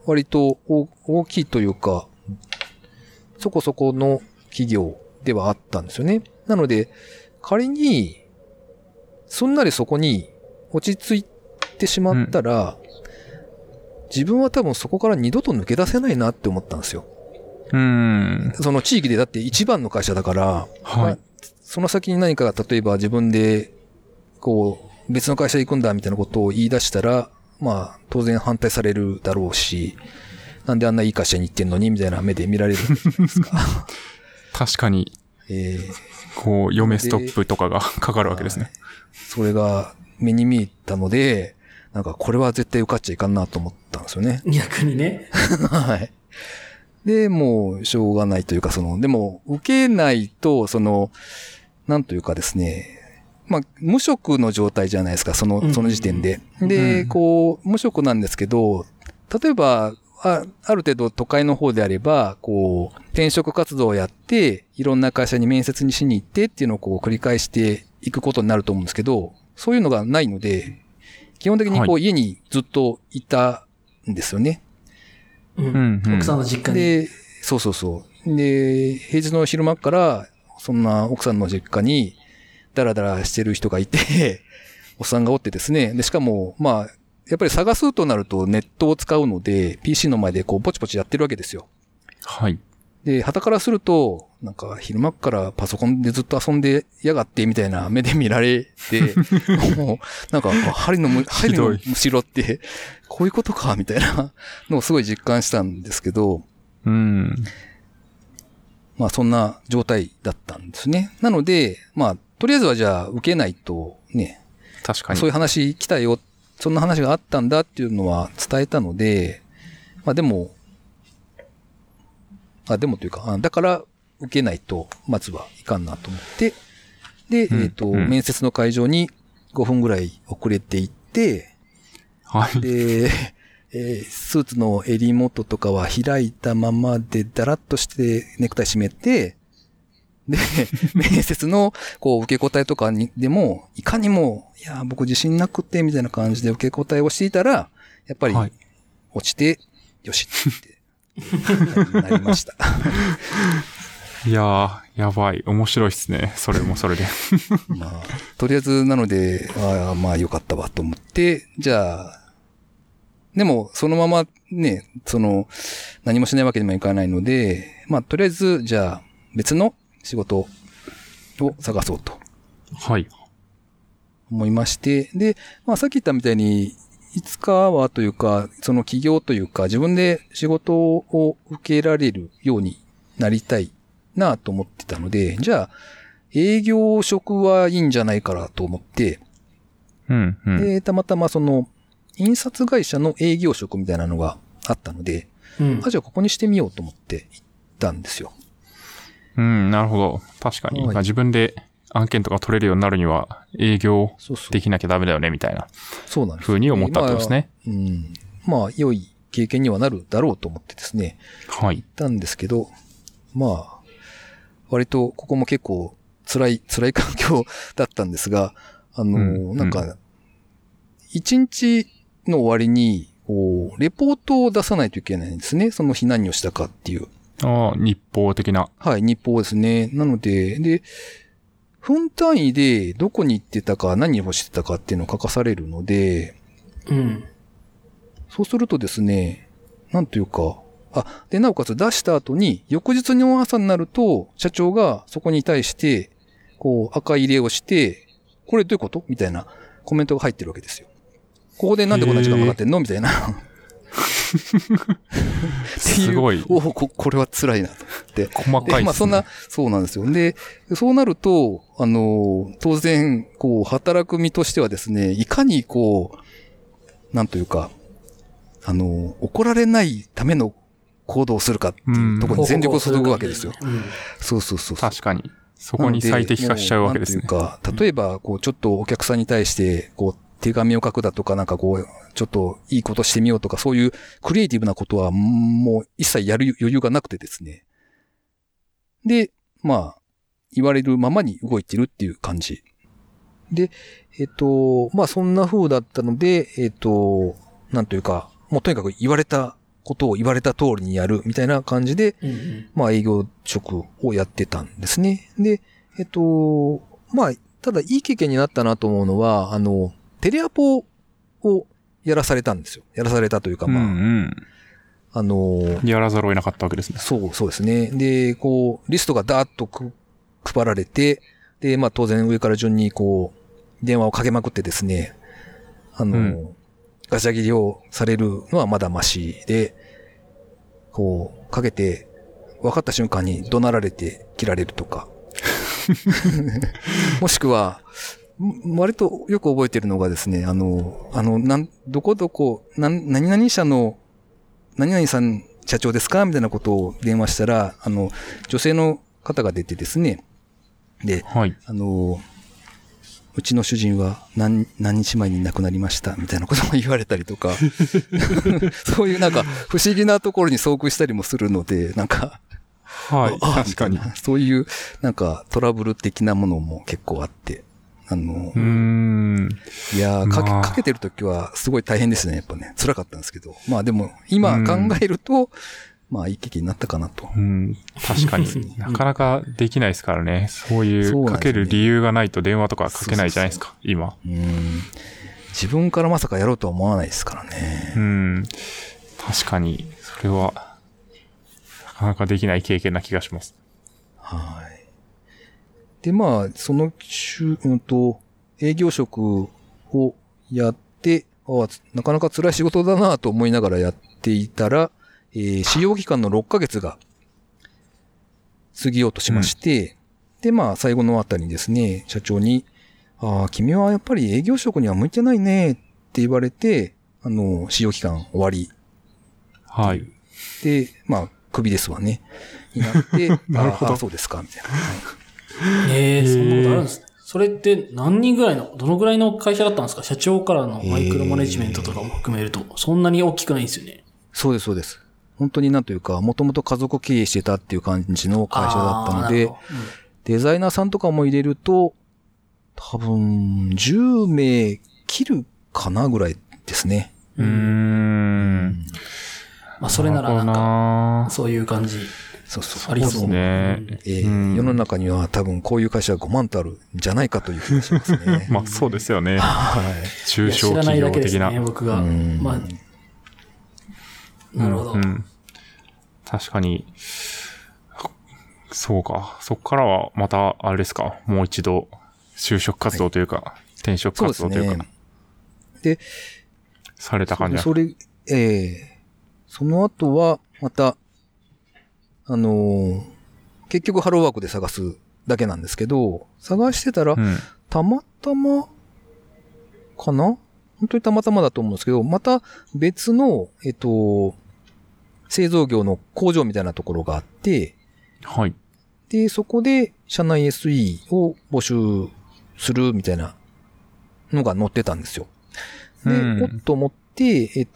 割と大きいというか、そこそこの企業ではあったんですよね。なので、仮に、そんなにそこに落ち着いて、ってしまったら、自分は多分そこから二度と抜け出せないなって思ったんですよ。その地域でだって一番の会社だから、はい、まあ、その先に何か例えば自分でこう別の会社行くんだみたいなことを言い出したら、まあ当然反対されるだろうし、なんであんないい会社に行ってんのにみたいな目で見られるじゃないですか。確かに、こう嫁ストップとかがかかるわけですね。それが目に見えたので。なんかこれは絶対受かっちゃいかんなと思ったんですよね。逆にね。はい。で、もうしょうがないというか、でも受けないと、なんというかですね、まあ無職の状態じゃないですか、その時点で。で、こう、無職なんですけど、例えば、ある程度都会の方であれば、こう、転職活動をやって、いろんな会社に面接にしに行ってっていうのをこう繰り返していくことになると思うんですけど、そういうのがないので、基本的にこう家にずっといたんですよね。はい、奥さんの実家に。で、そう。で、平日の昼間から、そんな奥さんの実家に、ダラダラしてる人がいて、おっさんがおってですね。で、しかも、まあ、やっぱり探すとなるとネットを使うので、PC の前でこう、ポチポチやってるわけですよ。はい。で、傍からすると、なんか昼間からパソコンでずっと遊んでやがってみたいな目で見られて、もうなんか針のむしろって、こういうことかみたいなのをすごい実感したんですけど、まあそんな状態だったんですね。なので、まあとりあえずはじゃあ受けないとね、確かにそういう話来たよ、そんな話があったんだっていうのは伝えたので、まあでもというか、だから受けないとまずはいかんなと思って、で、面接の会場に5分ぐらい遅れていって、はい。で、スーツの襟元とかは開いたままでだらっとしてネクタイ締めて、で、面接のこう受け答えとかにでも、いかにも、いや、僕自信なくて、みたいな感じで受け答えをしていたら、やっぱり落ちて、はい、よしってなりました。いやー、やばい。面白いっすね。それもそれで。まあ、とりあえずなので、ああ、まあよかったわと思って、じゃあ、でもそのままね、その、何もしないわけにもいかないので、まあとりあえず、じゃあ別の仕事を探そうと。はい。思いまして、で、まあさっき言ったみたいに、いつかはというか、その起業というか、自分で仕事を受けられるようになりたいなと思ってたので、じゃあ、営業職はいいんじゃないからと思って、うんうん、で、たまたまその、印刷会社の営業職みたいなのがあったので、うん、あ、じゃあここにしてみようと思って行ったんですよ。うん、なるほど。確かに。はい、まあ、自分で案件とか取れるようになるには営業できなきゃダメだよね、みたいな。そうなんです。ふうに思ったってことですね。うん。まあ、良い経験にはなるだろうと思ってですね。はい。行ったんですけど、まあ、割とここも結構辛い環境だったんですが、うん、なんか、一日の終わりに、こう、レポートを出さないといけないんですね。その日何をしたかっていう。ああ、日報的な。はい、日報ですね。なので、で、分単位でどこに行ってたか何をしてたかっていうのを書かされるので、うん。そうするとですね、なんというか、あ、で、なおかつ出した後に、翌日の朝になると、社長がそこに対して、こう、赤入れをして、これどういうこと？みたいなコメントが入ってるわけですよ。ここでなんでこんな時間かかってんのみたいな。すごい。お、これは辛いなと思って。細かいですね。まあそんな、そうなんですよ。で、そうなると、当然、こう、働く身としてはですね、いかにこう、なんというか、怒られないための行動をするかっていうところに全力を注ぐわけですよ。そうそうそう。確かに。そこに最適化しちゃうわけですね。なんていうか、例えば、こう、ちょっとお客さんに対して、こう、手紙を書くだとか、なんかこう、ちょっといいことしてみようとか、そういうクリエイティブなことはもう一切やる余裕がなくてですね。で、まあ、言われるままに動いてるっていう感じ。で、まあそんな風だったので、なんというか、もうとにかく言われた、ことを言われた通りにやるみたいな感じで、うんうん、まあ営業職をやってたんですね。で、まあ、ただいい経験になったなと思うのは、テレアポをやらされたんですよ。やらされたというか、まあ、うんうん、やらざるを得なかったわけですね。そう、そうですね。で、こう、リストがダーッと配られて、で、まあ当然上から順にこう、電話をかけまくってですね、うんガチャ切りをされるのはまだマシで、こう、かけて、分かった瞬間に怒鳴られて切られるとか。もしくは、割とよく覚えてるのがですね、どこどこ、何々社の、何々さん社長ですかみたいなことを電話したら、女性の方が出てですね、で、はい、うちの主人は何日前に亡くなりましたみたいなことも言われたりとか、そういうなんか不思議なところに遭遇したりもするので、なんか、はい、確かに。そういうなんかトラブル的なものも結構あって、いやー、かけてるときはすごい大変ですね、やっぱね。辛かったんですけど。まあでも今考えると、まあ、いい経験になったかなと。うん。確かに。なかなかできないですからね。そういう、かける理由がないと電話とかかけないじゃないですか、そうそうそう今。自分からまさかやろうとは思わないですからね。確かに、それは、なかなかできない経験な気がします。はい。で、まあ、その週、営業職をやって、あ、なかなか辛い仕事だなと思いながらやっていたら、試用期間の6ヶ月が過ぎようとしまして、うん、で、まあ、最後のあたりにですね、社長に、君はやっぱり営業職には向いてないねって言われて、使用期間終わり。はい。で、まあ、クビですわね。になって、なるほど。そうですか、みたいな。はい、そんなことあるんですね。それって何人ぐらいの、どのぐらいの会社だったんですか？社長からのマイクロマネジメントとかも含めると、そんなに大きくないんですよね。そうです、そうです。本当になんというか、もともと家族経営してたっていう感じの会社だったので、うん、デザイナーさんとかも入れると、多分、10名切るかなぐらいですね。まあ、それならなんか、そういう感じ。そうそう。ありそうね。世の中には多分こういう会社は5万とあるんじゃないかという気がしますね。まあ、そうですよね。はい。中小企業的な。知らないだけですね、僕が。まあなるほど、うん。確かに。そうか。そこからはまた、あれですか。もう一度、就職活動というか、はい、転職活動というか。で、された感じそれ、その後は、また、結局ハローワークで探すだけなんですけど、探してたら、うん、たまたま、かな？本当にたまたまだと思うんですけど、また別の、製造業の工場みたいなところがあって、はい。で、そこで社内 SE を募集するみたいなのが載ってたんですよ。で、おっと思って、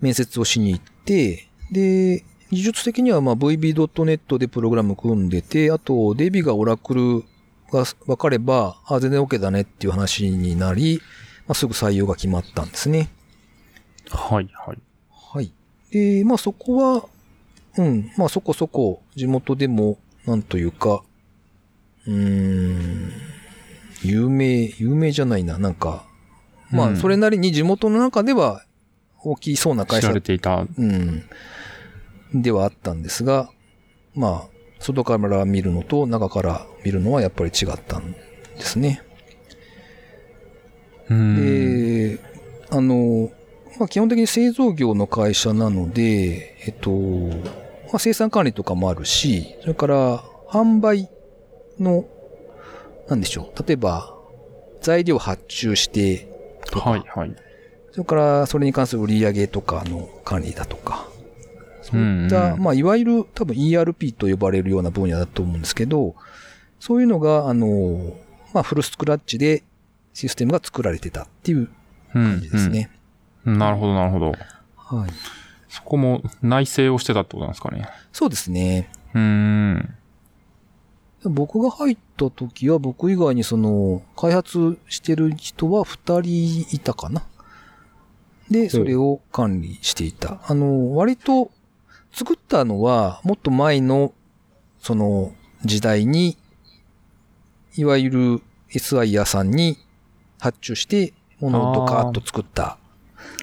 面接をしに行って、で、技術的にはまあ VB.net でプログラム組んでて、あとデビがオラクルが分かれば、全然 OK だねっていう話になり、まあ、すぐ採用が決まったんですね。はい、はい。はい。で、まあそこは、まあそこそこ、地元でも、なんというか、有名じゃないな、なんか、まあそれなりに地元の中では大きそうな会社。知られていた。ではあったんですが、まあ、外から見るのと中から見るのはやっぱり違ったんですね。で、まあ、基本的に製造業の会社なので、まあ、生産管理とかもあるし、それから販売の、なんでしょう、例えば材料発注してとか、はいはい、それからそれに関する売り上げとかの管理だとか、そういった、まあ、いわゆる多分 ERP と呼ばれるような分野だと思うんですけど、そういうのが、まあ、フルスクラッチでシステムが作られてたっていう感じですね。なるほど、なるほど。はい。そこも内製をしてたってことなんですかね。そうですね。僕が入った時は、僕以外にその、開発してる人は2人いたかな。で、それを管理していた。割と、作ったのは、もっと前の、その、時代に、いわゆる SI 屋さんに発注して、物をドカーッと作った。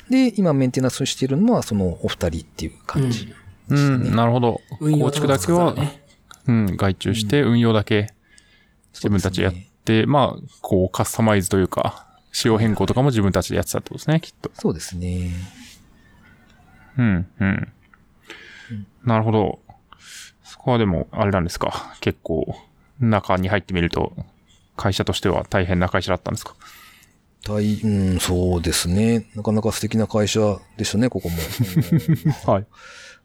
で、今メンテナンスしているのは、そのお二人っていう感じでしたね。なるほど。構築だけは、外注して、運用だけ、自分たちでやって、まあ、こう、カスタマイズというか、仕様変更とかも自分たちでやってたってことですね、きっと。そうですね。なるほど。そこはでも、あれなんですか。結構、中に入ってみると、会社としては大変な会社だったんですか？そうですね。なかなか素敵な会社でしたね、ここも。はい。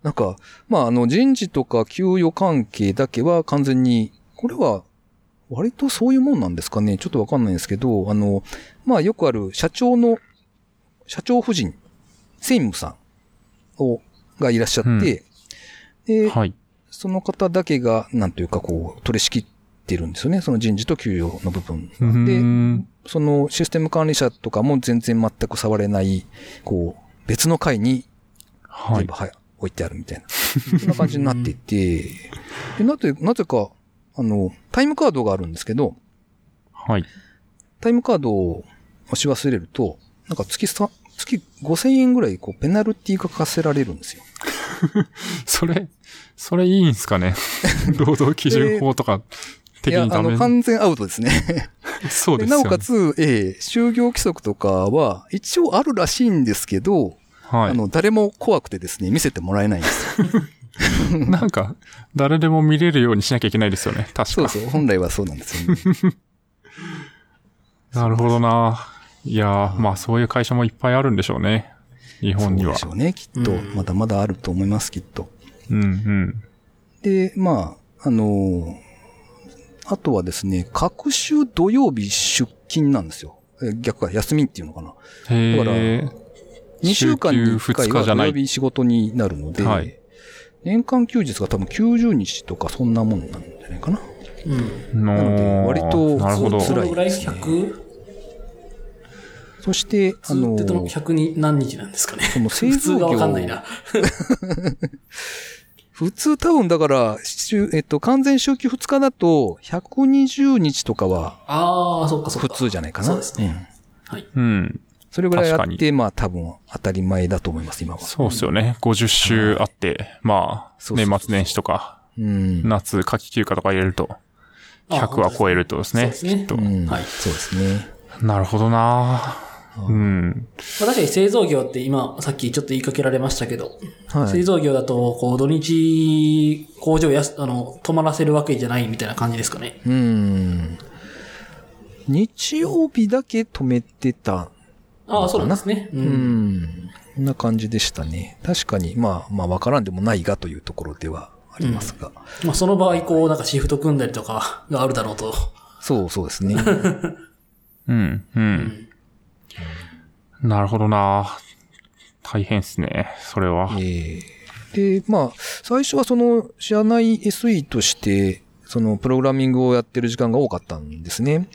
なんか、まあ、人事とか給与関係だけは完全に、これは、割とそういうもんなんですかね。ちょっとわかんないんですけど、まあ、よくある社長夫人、専務さんがいらっしゃって、で、はい、その方だけが、なんというかこう、取り仕切ってるんですよね。その人事と給与の部分。で、そのシステム管理者とかも全然全く触れない、こう、別の階に、全部置いてあるみたいな。そんな感じになっていて、で、なぜか、タイムカードがあるんですけど、はい。タイムカードを押し忘れると、なんか月5000円ぐらい、こう、ペナルティが課せられるんですよ。それいいんすかね？労働基準法とか的にダメ。いや、完全アウトですね。そうですよね。なおかつ、就業規則とかは、一応あるらしいんですけど、はい。誰も怖くてですね、見せてもらえないんですよ。なんか誰でも見れるようにしなきゃいけないですよね。確かそうそう、本来はそうなんですよね。なるほどな。いやー、まあそういう会社もいっぱいあるんでしょうね、日本には。そうでしょうね、きっと、うん、まだまだあると思います、きっと。うんうん。で、まああとはですね、各週土曜日出勤なんですよ。逆か、休みっていうのかな。だから2週間に1回は土曜日仕事になるので、はい、年間休日が多分90日とかそんなもんなんじゃないかな。うん、なので割と辛いですね。そして100何日なんですかね。その製造業普通がわかんないな。普通多分だから完全週休2日だと120日とかは普通じゃないかな。そうですね。はい。うん。それぐらいあって、まあ多分当たり前だと思います、今は。そうですよね。50週あって、まあ年末年始とか、うん、夏、夏季休暇とか入れると、100は超えるとですね。きっと。はい。そうですね。なるほどな。うん、確かに製造業って今さっきちょっと言いかけられましたけど、はい、製造業だとこう土日工場止まらせるわけじゃないみたいな感じですかね。日曜日だけ止めてたのかな。ああ、そうなんですね。こんな感じでしたね。確かにまあわからんでもないがというところではありますが、まあその場合こうなんかシフト組んだりとかがあるだろうと。そうですね。うんうん。なるほどな。大変ですね、それは。で、まあ、最初はその、社内 SE として、その、プログラミングをやってる時間が多かったんですね。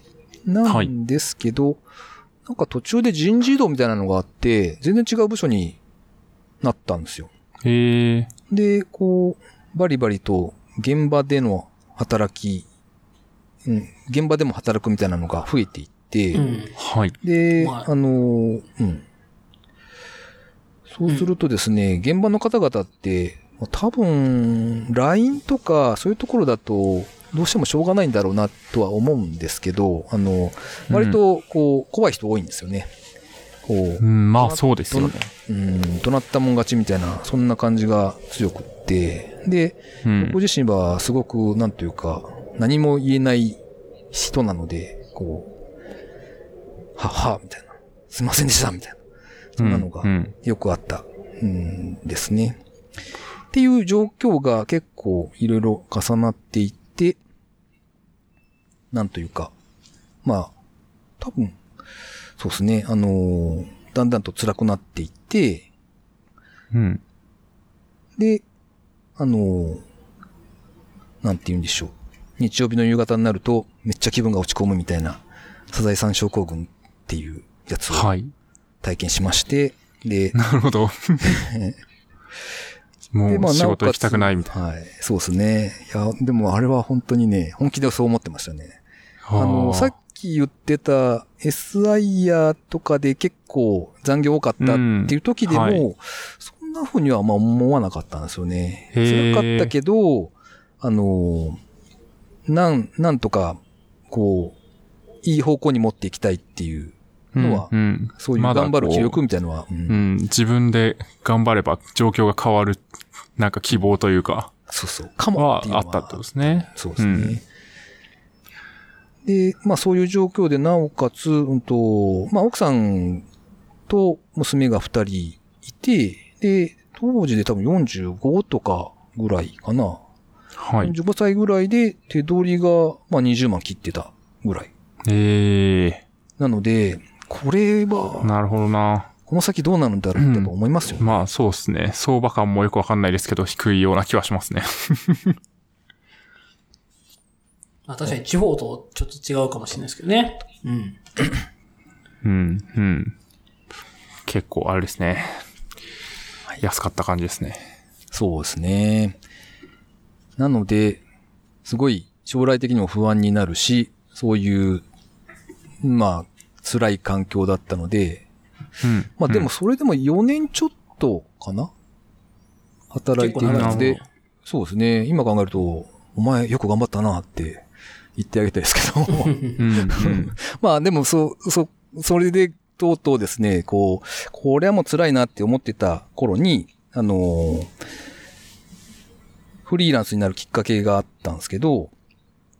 なんですけど、はい、なんか途中で人事異動みたいなのがあって、全然違う部署になったんですよ。で、こう、バリバリと現場での働き、現場でも働くみたいなのが増えていって、はい。で、そうするとですね、現場の方々って、多分、LINE とか、そういうところだと、どうしてもしょうがないんだろうな、とは思うんですけど、割と、こう、怖い人多いんですよね。こう。まあ、そうですよね。怒鳴ったもん勝ちみたいな、そんな感じが強くって、で、僕自身はすごく、なんというか、何も言えない人なので、こう、はみたいな。すいませんでした、みたいな。そんなのがよくあったんですね。っていう状況が結構いろいろ重なっていって、なんというか、まあ、多分、そうですね、だんだんと辛くなっていって、で、なんて言うんでしょう。日曜日の夕方になると、めっちゃ気分が落ち込むみたいな、サザエさん症候群っていうやつを体験しまして、はい、で、なるほど。もう仕事行きたくないみたいな。はい、そうですね。いや、でもあれは本当にね、本気でそう思ってましたね。さっき言ってた SIR とかで結構残業多かったっていう時でも、そんな風にはまあ思わなかったんですよね。辛かったけど、なんとか、こう、いい方向に持っていきたいっていうのは、そういう頑張る気力みたいなのは、自分で頑張れば状況が変わる、なんか希望というか、そうそう、かもっていうのはあったってことですね。そうですね。で、まあそういう状況でなおかつ、まあ奥さんと娘が2人いて、で、当時で多分45とかぐらいかな。はい。45歳ぐらいで手取りが、まあ20万切ってたぐらい。なので、これは、なるほどな。この先どうなるんだろうって思いますよね。まあそうですね。相場感もよくわかんないですけど、低いような気はしますね。確かに地方とちょっと違うかもしれないですけどね。結構あれですね。安かった感じですね。そうですね。なので、すごい将来的にも不安になるし、そういう、まあ、辛い環境だったので、まあでもそれでも4年ちょっとかな働いているので、そうですね、今考えると、お前よく頑張ったなって言ってあげたいですけど、まあでもそれでとうとうですね、こう、これはもう辛いなって思ってた頃に、フリーランスになるきっかけがあったんですけど、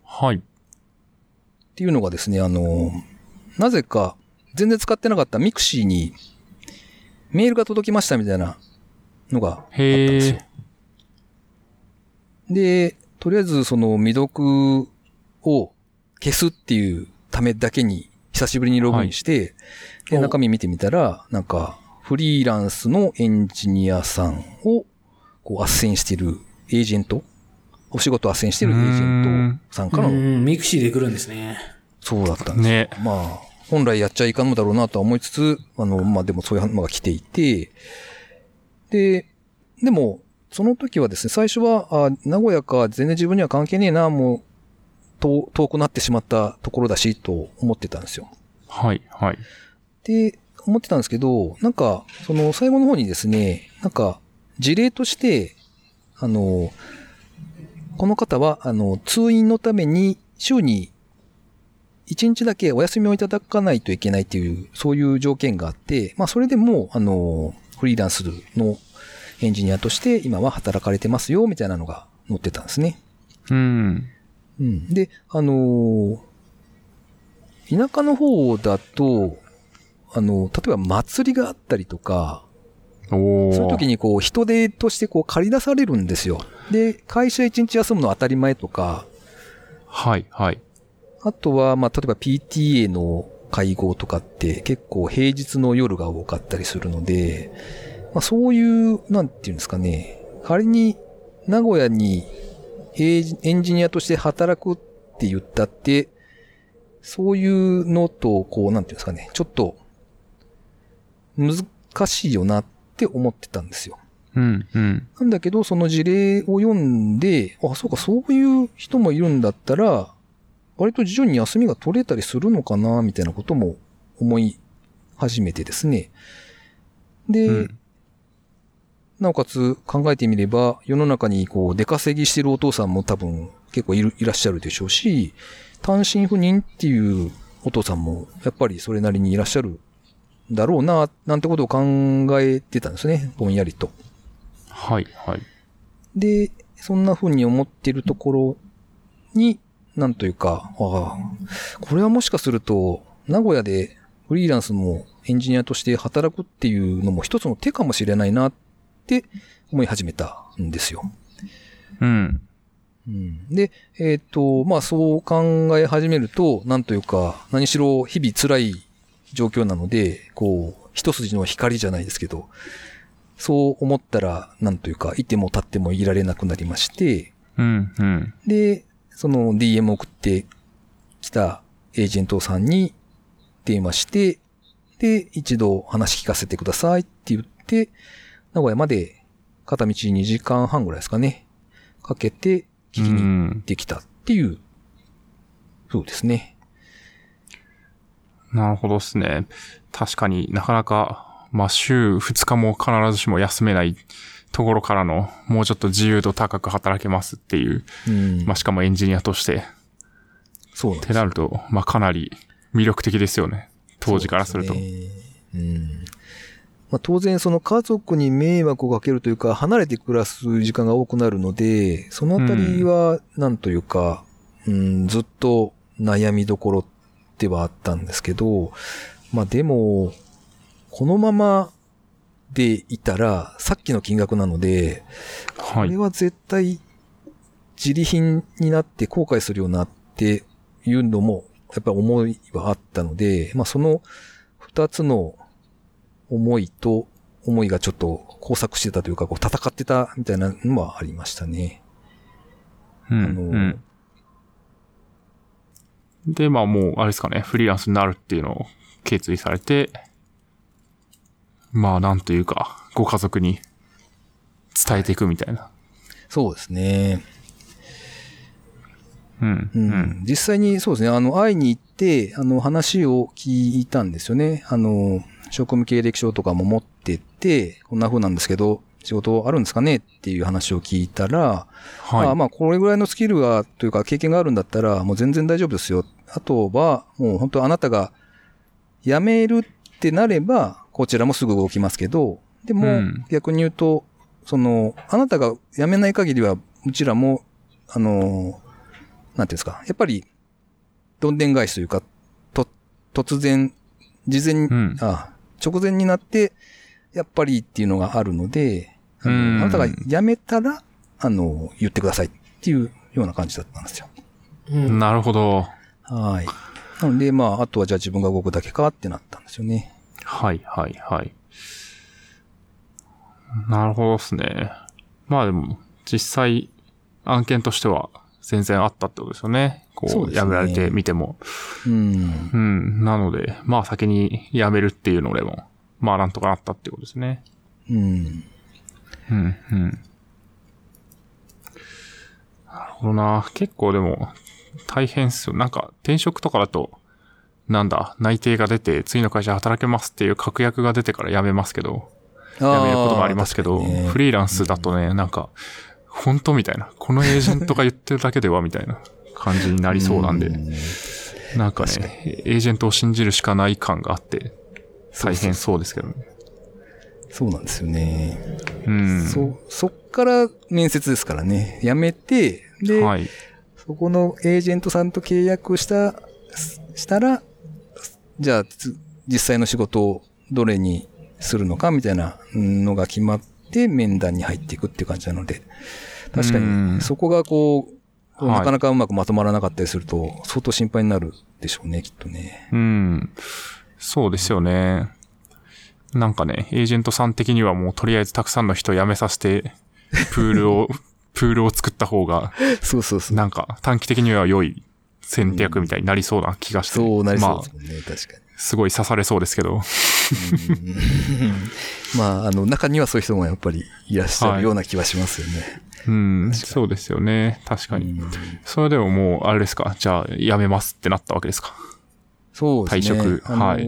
はい。っていうのがですね、なぜか全然使ってなかったミクシーにメールが届きましたみたいなのがあったんですよ。で、とりあえずその未読を消すっていうためだけに久しぶりにログインして、はい、で中身見てみたら、なんかフリーランスのエンジニアさんをこう斡旋しているエージェント、お仕事斡旋しているエージェントさんからのミクシーで来るんですね。そうだったんですね。まあ本来やっちゃいかんのだろうなとは思いつつ、まあでもそういうのが来ていて、でもその時はですね、最初は名古屋か全然自分には関係ねえな、もう遠くなってしまったところだしと思ってたんですよ。はいはい。で思ってたんですけど、なんかその最後の方にですね、なんか事例としてこの方は通院のために週に1日だけお休みをいただかないといけないというそういう条件があって、まあそれでもフリーランスのエンジニアとして今は働かれてますよみたいなのが載ってたんですね。うん。うん、で、田舎の方だと例えば祭りがあったりとか、そういう時にこう人手としてこう借り出されるんですよ。で、会社一日休むのは当たり前とか、はいはい。あとはまあ例えば PTA の会合とかって結構平日の夜が多かったりするので、まあそういうなんていうんですかね、仮に名古屋にエンジニアとして働くって言ったって、そういうのとこうなんていうんですかね、ちょっと難しいよなって思ってたんですよ。うんうん。なんだけどその事例を読んで、あ、そうかそういう人もいるんだったら。割と徐々に休みが取れたりするのかなみたいなことも思い始めてですね。で、うん、なおかつ考えてみれば世の中にこう出稼ぎしてるお父さんも多分結構いらっしゃるでしょうし、単身赴任っていうお父さんもやっぱりそれなりにいらっしゃるだろうななんてことを考えてたんですね、ぼんやりと。はいはい。で、そんな風に思ってるところになんというか、これはもしかすると、名古屋でフリーランスのエンジニアとして働くっていうのも一つの手かもしれないなって思い始めたんですよ。うん。うん、で、まあそう考え始めると、なんというか、何しろ日々辛い状況なので、こう、一筋の光じゃないですけど、そう思ったら、なんというか、いても立ってもいられなくなりまして、うんうん、で、その DM を送ってきたエージェントさんに電話して、で、一度話聞かせてくださいって言って、名古屋まで片道2時間半ぐらいですかね、かけて聞きに行ってきたっていう風ですね。なるほどですね。確かになかなか、まあ週2日も必ずしも休めない。ところからのもうちょっと自由度高く働けますっていう、うん、まあしかもエンジニアとしてそうなんですってなると、まあかなり魅力的ですよね、当時からすると。そうですね。うん。まあ当然その家族に迷惑をかけるというか離れて暮らす時間が多くなるので、そのあたりはなんというか、ずっと悩みどころではあったんですけど、まあでもこのままでいたら、さっきの金額なので、これは絶対、自利品になって後悔するようなっていうのも、やっぱり思いはあったので、まあその二つの思いがちょっと交錯してたというか、こう戦ってたみたいなのはありましたね。うん、うん。で、まあもう、あれですかね、フリーランスになるっていうのを決意されて、まあ、なんというか、ご家族に伝えていくみたいな。そうですね。うん。うん。実際にそうですね、会いに行って、話を聞いたんですよね。職務経歴書とかも持ってって、こんな風なんですけど、仕事あるんですかねっていう話を聞いたら、はい。まあ、これぐらいのスキルが、というか経験があるんだったら、もう全然大丈夫ですよ。あとは、もう本当あなたが辞めるってなれば、こちらもすぐ動きますけど、でも逆に言うと、そのあなたが辞めない限りはうちらも、なんていうんですか、やっぱり、どんでん返しというか、突然、事前に、うん、直前になって、やっぱりっていうのがあるので、あなたが辞めたら、言ってくださいっていうような感じだったんですよ。うん、なるほど。はい。なので、あとはじゃあ自分が動くだけかってなったんですよね。はい、はい、はい。なるほどですね。でも、実際、案件としては全然あったってことですよね。こう、辞められてみても。うん。うん。なので、先に辞めるっていうのでも、なんとかなったってことですね。うん。うん、うん。なるほどな。結構でも、大変っすよ。転職とかだと、内定が出て、次の会社働けますっていう確約が出てから辞めますけど、辞めることもありますけど、フリーランスだとね、本当みたいな、このエージェントが言ってるだけでは、みたいな感じになりそうなんで、エージェントを信じるしかない感があって、大変そうですけどね。そうなんですよね。うん。そっから面接ですからね、辞めて、で、はい、そこのエージェントさんと契約したら、じゃあ、実際の仕事をどれにするのかみたいなのが決まって面談に入っていくっていう感じなので、確かにそこがなかなかうまくまとまらなかったりすると、相当心配になるでしょうね、きっとね。うん。そうですよね。エージェントさん的にはもうとりあえずたくさんの人を辞めさせて、プールを作った方が、そうそうそう。短期的には良い戦略みたいになりそうな気がして。そうなりそうですね、確かに。すごい刺されそうですけど。中にはそういう人もやっぱりいらっしゃるような気はしますよね。はい、うん、そうですよね。確かに。それでももう、あれですか。じゃあ、辞めますってなったわけですか。そうですね。退職。はい。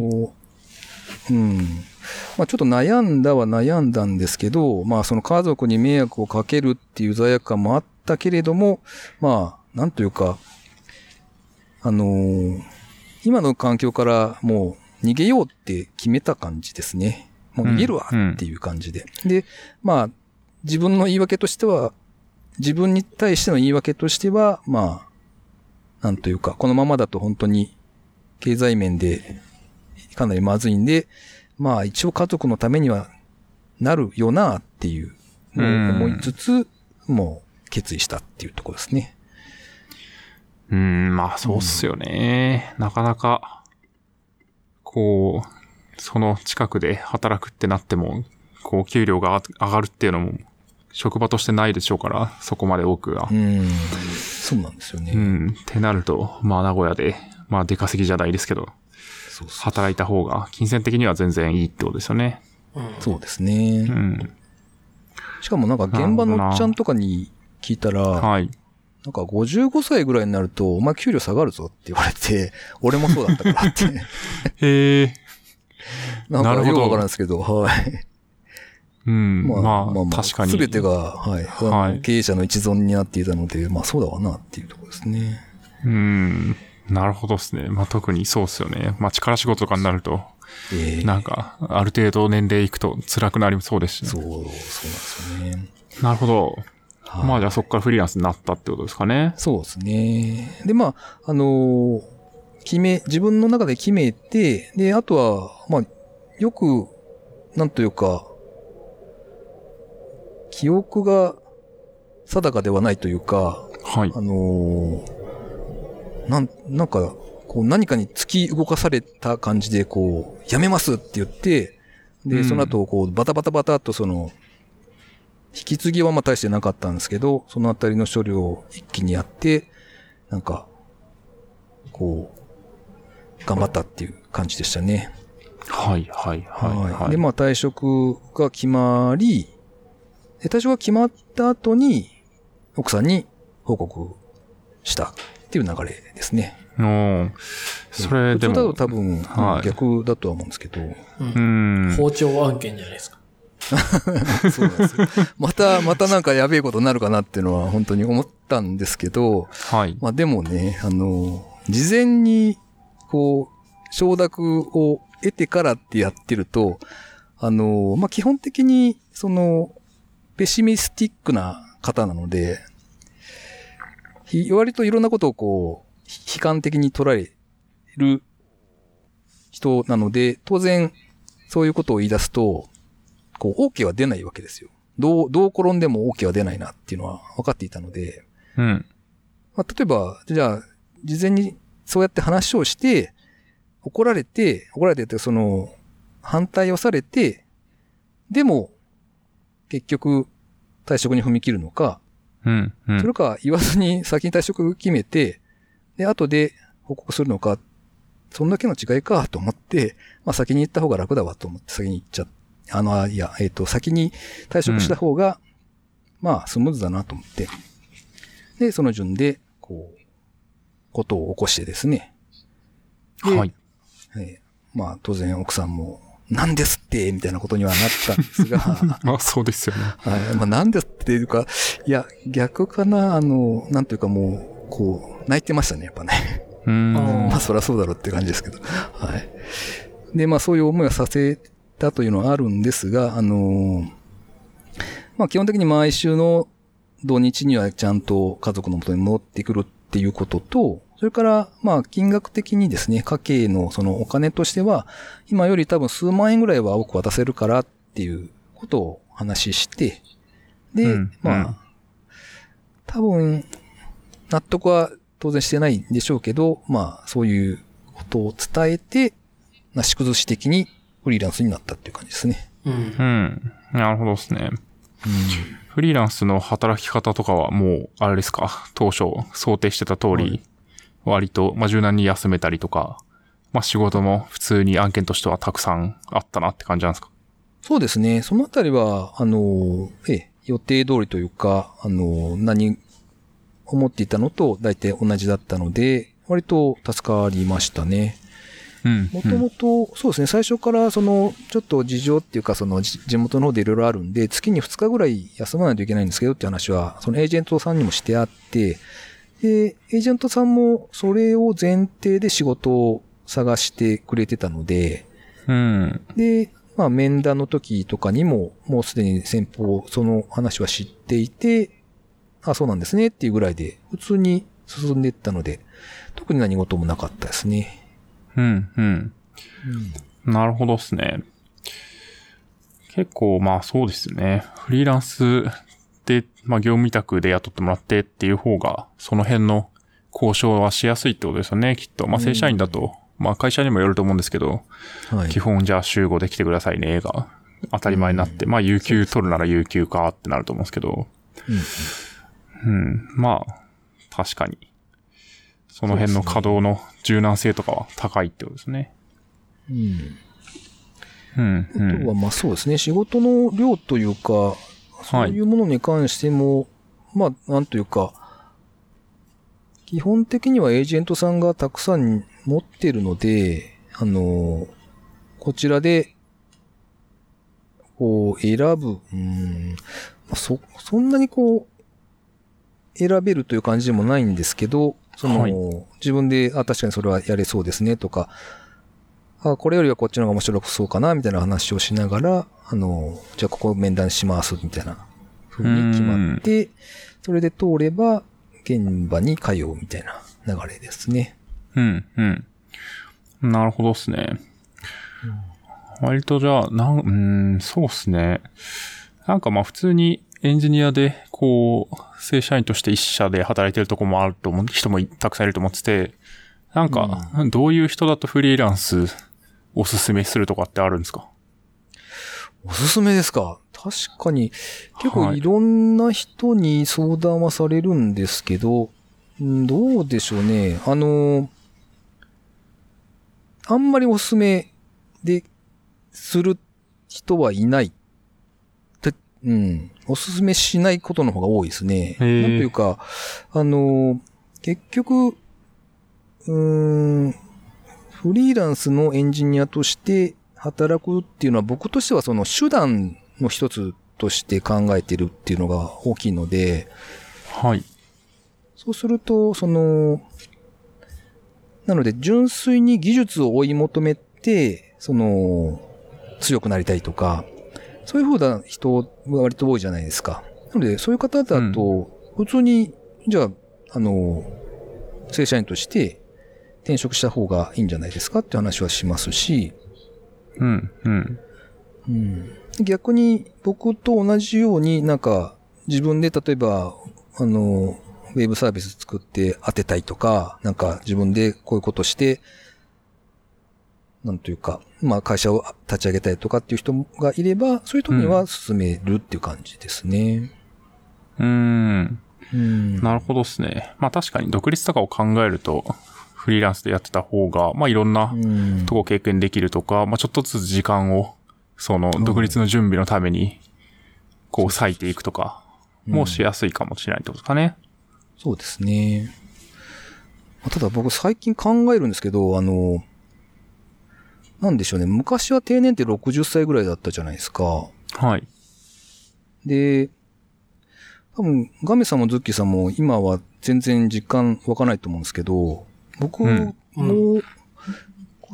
うん。ちょっと悩んだんですけど、その家族に迷惑をかけるっていう罪悪感もあったけれども、なんというか、今の環境からもう逃げようって決めた感じですね。もう逃げるわっていう感じで。うん、で、自分の言い訳としては、自分に対しての言い訳としては、なんというか、このままだと本当に経済面でかなりまずいんで、一応家族のためにはなるよなっていうのを思いつつ、もう決意したっていうところですね。そうっすよね。なかなか、その近くで働くってなっても、給料が上がるっていうのも、職場としてないでしょうから、そこまで多くが。そうなんですよね。ってなると、名古屋で、出稼ぎじゃないですけど、働いた方が、金銭的には全然いいってことですよね。そうですね。しかも現場のおっちゃんとかに聞いたら、はい。55歳ぐらいになると、お前給料下がるぞって言われて、俺もそうだったからって。へえ。よくわからんですけど、はい。うん。確かに。すべてが、はい。経営者の一存になっていたので、そうだわなっていうところですね。なるほどですね。特にそうですよね。力仕事とかになると、ある程度年齢いくと辛くなりそうですし、ね。そうなんですよね。なるほど。はい、じゃあそこからフリーランスになったってことですかね。そうですね。で、自分の中で決めて、で、あとは、よく、なんというか、記憶が定かではないというか、はい。何かに突き動かされた感じで、やめますって言って、で、その後、バタバタバタっと引き継ぎは大してなかったんですけど、そのあたりの処理を一気にやって、頑張ったっていう感じでしたね。はい、はい、はい。で、退職が決まり、退職が決まった後に、奥さんに報告したっていう流れですね。それでも。普通だと多分、逆だとは思うんですけど。包丁案件じゃないですか。そうなんですよ。またやべえことになるかなっていうのは本当に思ったんですけど、はい。でもね、事前に、承諾を得てからってやってると、基本的に、ペシミスティックな方なので、割といろんなことをこう、悲観的に捉える人なので、当然、そういうことを言い出すと、こう、OK は出ないわけですよ。どう転んでも OK は出ないなっていうのは分かっていたので、うん。まあ、例えば、じゃあ、事前にそうやって話をして、怒られて、その、反対をされて、でも、結局、退職に踏み切るのか、うんうん、それか言わずに先に退職決めて、で、後で報告するのか、そんだけの違いかと思って、まあ先に行った方が楽だわと思って先に行っちゃっ、先に退職した方が、まあスムーズだなと思って、で、その順で、こう、ことを起こしてですね。はい。まあ当然奥さんも、なんですってみたいなことにはなったんですが。まあそうですよね。はい。まあなんですっていうか、いや、逆かな、なんというかもう、こう、泣いてましたね、やっぱね。まあそりゃそうだろうって感じですけど。はい。で、まあそういう思いをさせたというのはあるんですが、まあ基本的に毎週の土日にはちゃんと家族の元に戻ってくるっていうことと、それから、まあ、金額的にですね、家計のそのお金としては、今より多分数万円ぐらいは多く渡せるからっていうことを話して、で、うん、まあ、多分、納得は当然してないんでしょうけど、まあ、そういうことを伝えて、なし崩し的にフリーランスになったっていう感じですね。うん。うん。なるほどですね。フリーランスの働き方とかはもう、あれですか、当初想定してた通り、はい、割と、まあ、柔軟に休めたりとか、まあ、仕事も普通に案件としてはたくさんあったなって感じなんですか？そうですね。そのあたりは、予定通りというか、思っていたのと大体同じだったので、割と助かりましたね。うん。もともと、そうですね。最初から、ちょっと事情っていうか、地元の方でいろいろあるんで、月に2日ぐらい休まないといけないんですけどって話は、そのエージェントさんにもしてあって、で、エージェントさんもそれを前提で仕事を探してくれてたので、うん、で、まあ面談の時とかにももうすでに先方その話は知っていて、あ、そうなんですねっていうぐらいで普通に進んでいったので、特に何事もなかったですね。うん、うん。うん、なるほどですね。結構まあそうですね。フリーランスで、まあ、業務委託で雇ってもらってっていう方が、その辺の交渉はしやすいってことですよね、きっと。まあ、正社員だと、まあ、会社にもよると思うんですけど、はい、基本じゃあ週5で来てくださいね、が当たり前になって、まあ、有給取るなら有給かってなると思うんですけど、うん、まあ、確かに、その辺の稼働の柔軟性とかは高いってことですね。うん。あとは、まあそうですね、仕事の量というか、そういうものに関しても、はい、まあ、なんというか、基本的にはエージェントさんがたくさん持ってるので、こちらで、こう、選ぶ、そんなにこう、選べるという感じでもないんですけど、はい、自分で、あ、確かにそれはやれそうですね、とか、あ、これよりはこっちの方が面白そうかな、みたいな話をしながら、じゃあここ面談します、みたいな風に決まって、それで通れば、現場に通うみたいな流れですね。うん、うん。なるほどですね。割とじゃあ、そうですね。なんかまあ普通にエンジニアで、こう、正社員として一社で働いてるとこもあると思う、人もたくさんいると思ってて、なんか、どういう人だとフリーランスおすすめするとかってあるんですか？おすすめですか？確かに、結構いろんな人に相談はされるんですけど、はい、どうでしょうね。あんまりおすすめでする人はいない。おすすめしないことの方が多いですね。なんというか、結局、フリーランスのエンジニアとして働くっていうのは僕としてはその手段の一つとして考えてるっていうのが大きいので、はい。そうすると、なので純粋に技術を追い求めて、強くなりたいとか、そういう風な人が割と多いじゃないですか。なので、そういう方だと、普通に、じゃあ正社員として転職した方がいいんじゃないですかって話はしますし、うんうんうん、逆に僕と同じようになんか自分で例えばウェブサービス作って当てたいとか、なんか自分でこういうことしてなんというか、まあ会社を立ち上げたいとかっていう人がいれば、そういう時には進めるっていう感じですね。なるほどですね。まあ確かに独立とかを考えると、フリーランスでやってた方が、まあいろんなとこ経験できるとか、まあちょっとずつ時間を、その独立の準備のために、こう割いていくとか、もしやすいかもしれないってことですかね。そうですね。ただ僕最近考えるんですけど、なんでしょうね。昔は定年って60歳ぐらいだったじゃないですか。はい。で、多分、ガメさんもズッキーさんも今は全然実感湧かないと思うんですけど、僕も今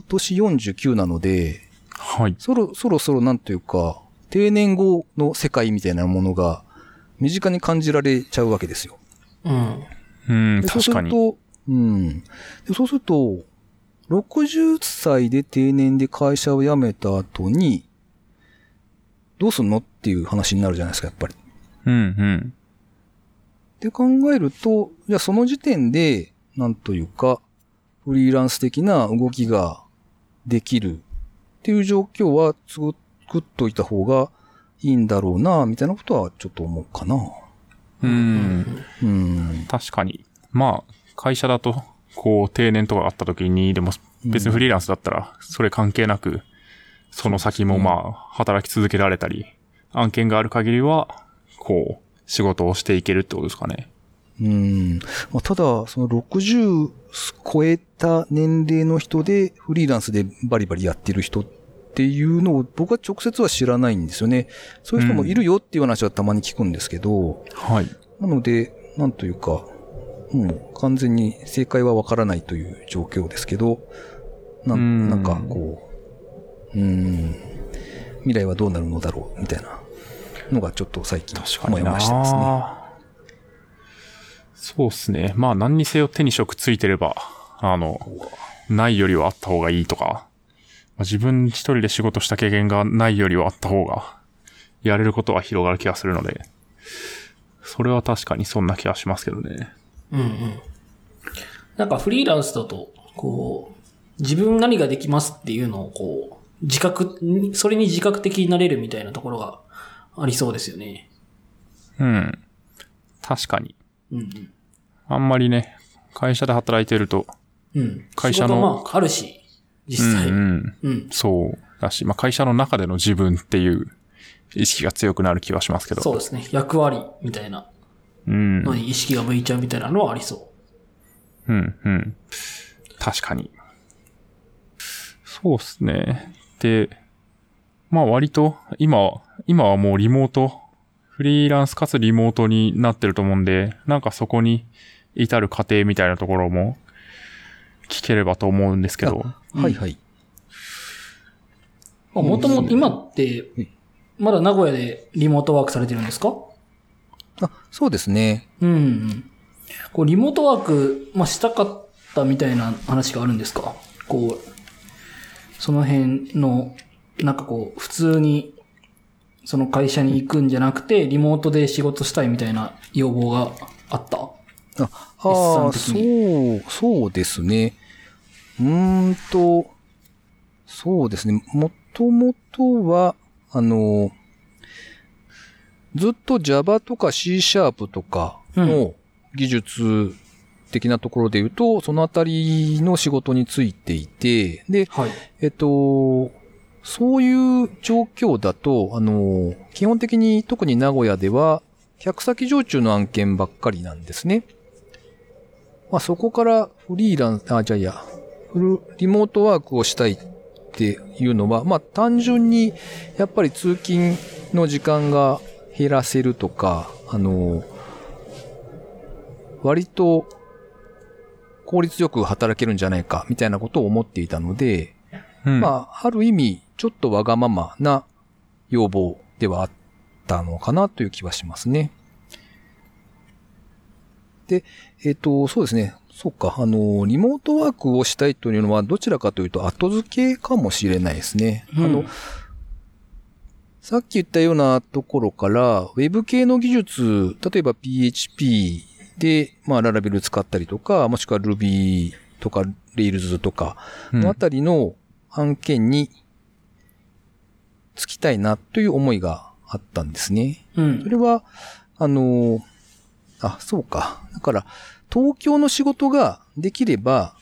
年49なので、はい。そろそろなんというか、定年後の世界みたいなものが身近に感じられちゃうわけですよ。うん。確かに。そうすると、60歳で定年で会社を辞めた後に、どうすんのっていう話になるじゃないですか、やっぱり。うんうん。って考えると、じゃあその時点で、なんというか、フリーランス的な動きができるっていう状況は作っといた方がいいんだろうな、みたいなことはちょっと思うかな。確かに。まあ、会社だと、こう定年とかあった時に、でも別にフリーランスだったらそれ関係なくその先もまあ働き続けられたり、案件がある限りはこう仕事をしていけるってことですかね。まあ、ただその60超えた年齢の人でフリーランスでバリバリやってる人っていうのを僕は直接は知らないんですよね。そういう人もいるよっていう話はたまに聞くんですけど、はい。なのでなんというか。もう完全に正解はわからないという状況ですけど、なんかこう、未来はどうなるのだろうみたいなのがちょっと最近思いましたですね。そうですね。まあ何にせよ手に職ついてれば、ないよりはあった方がいいとか、自分一人で仕事した経験がないよりはあった方が、やれることは広がる気がするので、それは確かにそんな気がしますけどね。なんかフリーランスだと、こう、自分何ができますっていうのをこう、それに自覚的になれるみたいなところがありそうですよね。確かに。あんまりね、会社で働いてると、会社の。仕事もあるし、実際。そうだし、まあ会社の中での自分っていう意識が強くなる気はしますけど。そうですね。役割みたいな。のに意識が向いちゃうみたいなのはありそう。確かに。そうですね。で、まあ割と今はもうリモート、フリーランスかつリモートになってると思うんで、なんかそこに至る過程みたいなところも聞ければと思うんですけど。はいはい。もともと今って、まだ名古屋でリモートワークされてるんですか？そうですね。こうリモートワーク、まあ、したかったみたいな話があるんですか？こう、その辺の、なんかこう、普通に、その会社に行くんじゃなくて、リモートで仕事したいみたいな要望があった？そうですね。そうですね。もともとは、ずっと Java とか C# とかの技術的なところで言うと、そのあたりの仕事についていて、で、そういう状況だと、基本的に特に名古屋では、客先常駐の案件ばっかりなんですね。まあそこからフリーランス、リモートワークをしたいっていうのは、まあ単純にやっぱり通勤の時間が減らせるとか、割と効率よく働けるんじゃないかみたいなことを思っていたので、まあある意味ちょっとわがままな要望ではあったのかなという気はしますね。で、そうですね。そうか、リモートワークをしたいというのは、どちらかというと後付けかもしれないですね。うん、さっき言ったようなところから、ウェブ系の技術、例えば PHP で、Laravel 使ったりとか、もしくは Ruby とか Rails とか、のあたりの案件につきたいなという思いがあったんですね。うん、それは、そうか。だから、東京の仕事ができれば、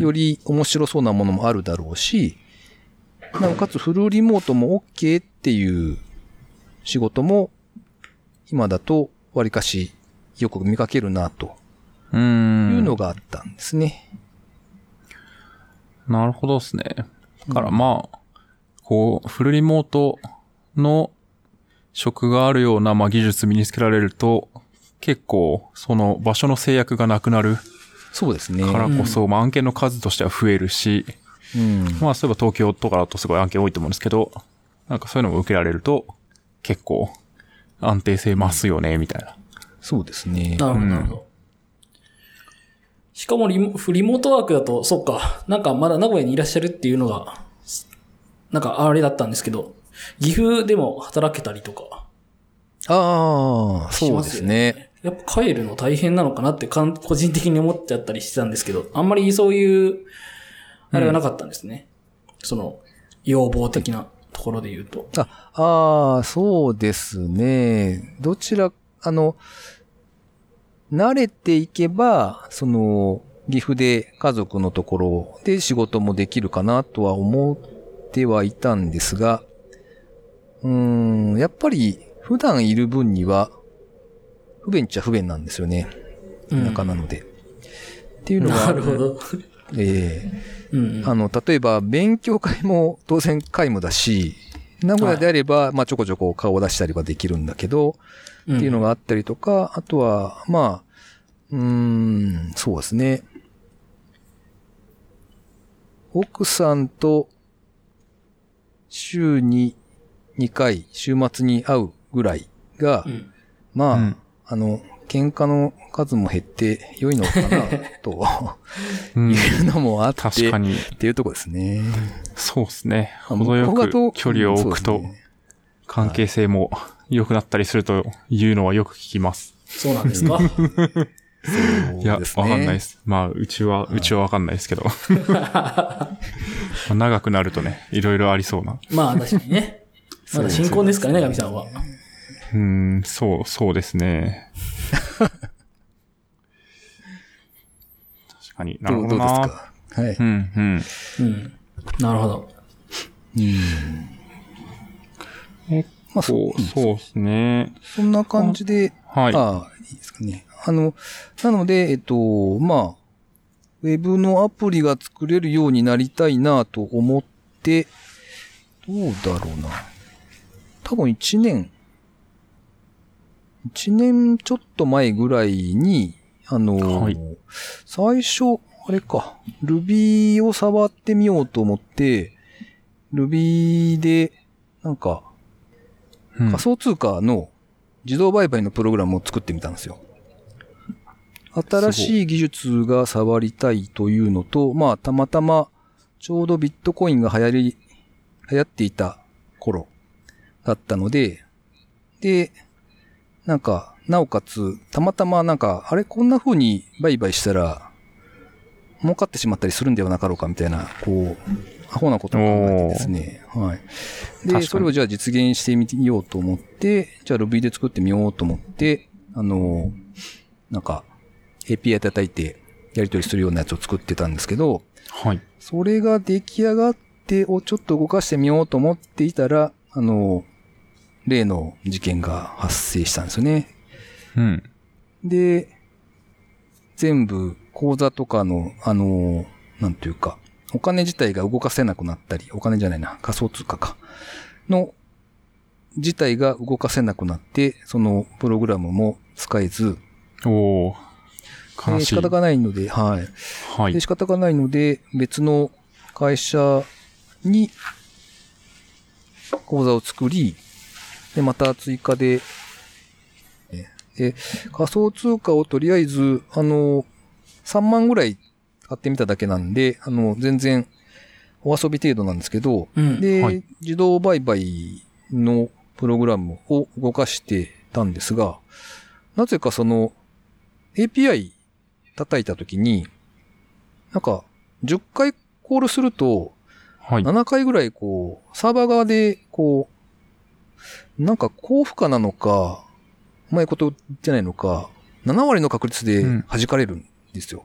より面白そうなものもあるだろうし、なおかつフルリモートも OK っていう仕事も、今だと割かしよく見かけるなと、いうのがあったんですね。なるほどですね。だからフルリモートの職があるような、技術身につけられると、結構その場所の制約がなくなる。そうですね。からこそ、案件の数としては増えるし、そういえば東京とかだとすごい案件多いと思うんですけど、なんかそういうのも受けられると結構安定性増すよね、みたいな。そうですね。なるほど。しかもリモートワークだと、そっか、なんかまだ名古屋にいらっしゃるっていうのが、なんかあれだったんですけど、岐阜でも働けたりとか。ああ、そうですね。やっぱ帰るの大変なのかなって個人的に思っちゃったりしてたんですけど、あんまりそういう、あれはなかったんですね。その、要望的なところで言うと。そうですね。どちら、慣れていけば、岐阜で家族のところで仕事もできるかなとは思ってはいたんですが、やっぱり普段いる分には、不便っちゃ不便なんですよね。田舎なので。っていうのが。なるほど。例えば勉強会も当然皆無だし、名古屋であれば、ちょこちょこ顔を出したりはできるんだけど、っていうのがあったりとか、あとは、そうですね。奥さんと週に2回、週末に会うぐらいが、喧嘩の数も減って良いのかなというのもあって、確かにっていうとこですね。そうですね。程よく距離を置くと関係性も良くなったりするというのはよく聞きます。そうなんですか？いや、わかんないです。うちはわかんないですけど。長くなるとね、いろいろありそうな。確かにね。まだ新婚ですからね、ガミさんは。そうですね。確かに。なるほどな。どうですか？はい。なるほど。そうですね。そんな感じで、いいですかね。なので、ウェブのアプリが作れるようになりたいなと思って、どうだろうな。多分1年ちょっと前ぐらいに、最初、Ruby を触ってみようと思って、Ruby で、仮想通貨の自動売買のプログラムを作ってみたんですよ。新しい技術が触りたいというのと、たまたま、ちょうどビットコインが流行っていた頃だったので、で、なおかつ、たまたまこんな風に売買したら、儲かってしまったりするんではなかろうかみたいな、アホなことを考えてですね。はい。で、それをじゃあ実現してみようと思って、じゃあ Ruby で作ってみようと思って、API 叩いてやり取りするようなやつを作ってたんですけど、はい。それが出来上がってをちょっと動かしてみようと思っていたら、例の事件が発生したんですよね。で、全部口座とかの、お金自体が動かせなくなったり、お金じゃないな、仮想通貨か。の、自体が動かせなくなって、そのプログラムも使えず。悲しい。仕方がないので、で、仕方がないので、別の会社に口座を作り、で、また追加で、仮想通貨をとりあえず、3万ぐらい買ってみただけなんで、全然お遊び程度なんですけど、うん、で、はい、自動売買のプログラムを動かしてたんですが、なぜかその API 叩いたときに、なんか10回コールすると、7回ぐらいこう、サーバー側でこう、なんか高負荷なのか、うまいことじゃないのか、7割の確率で弾かれるんですよ。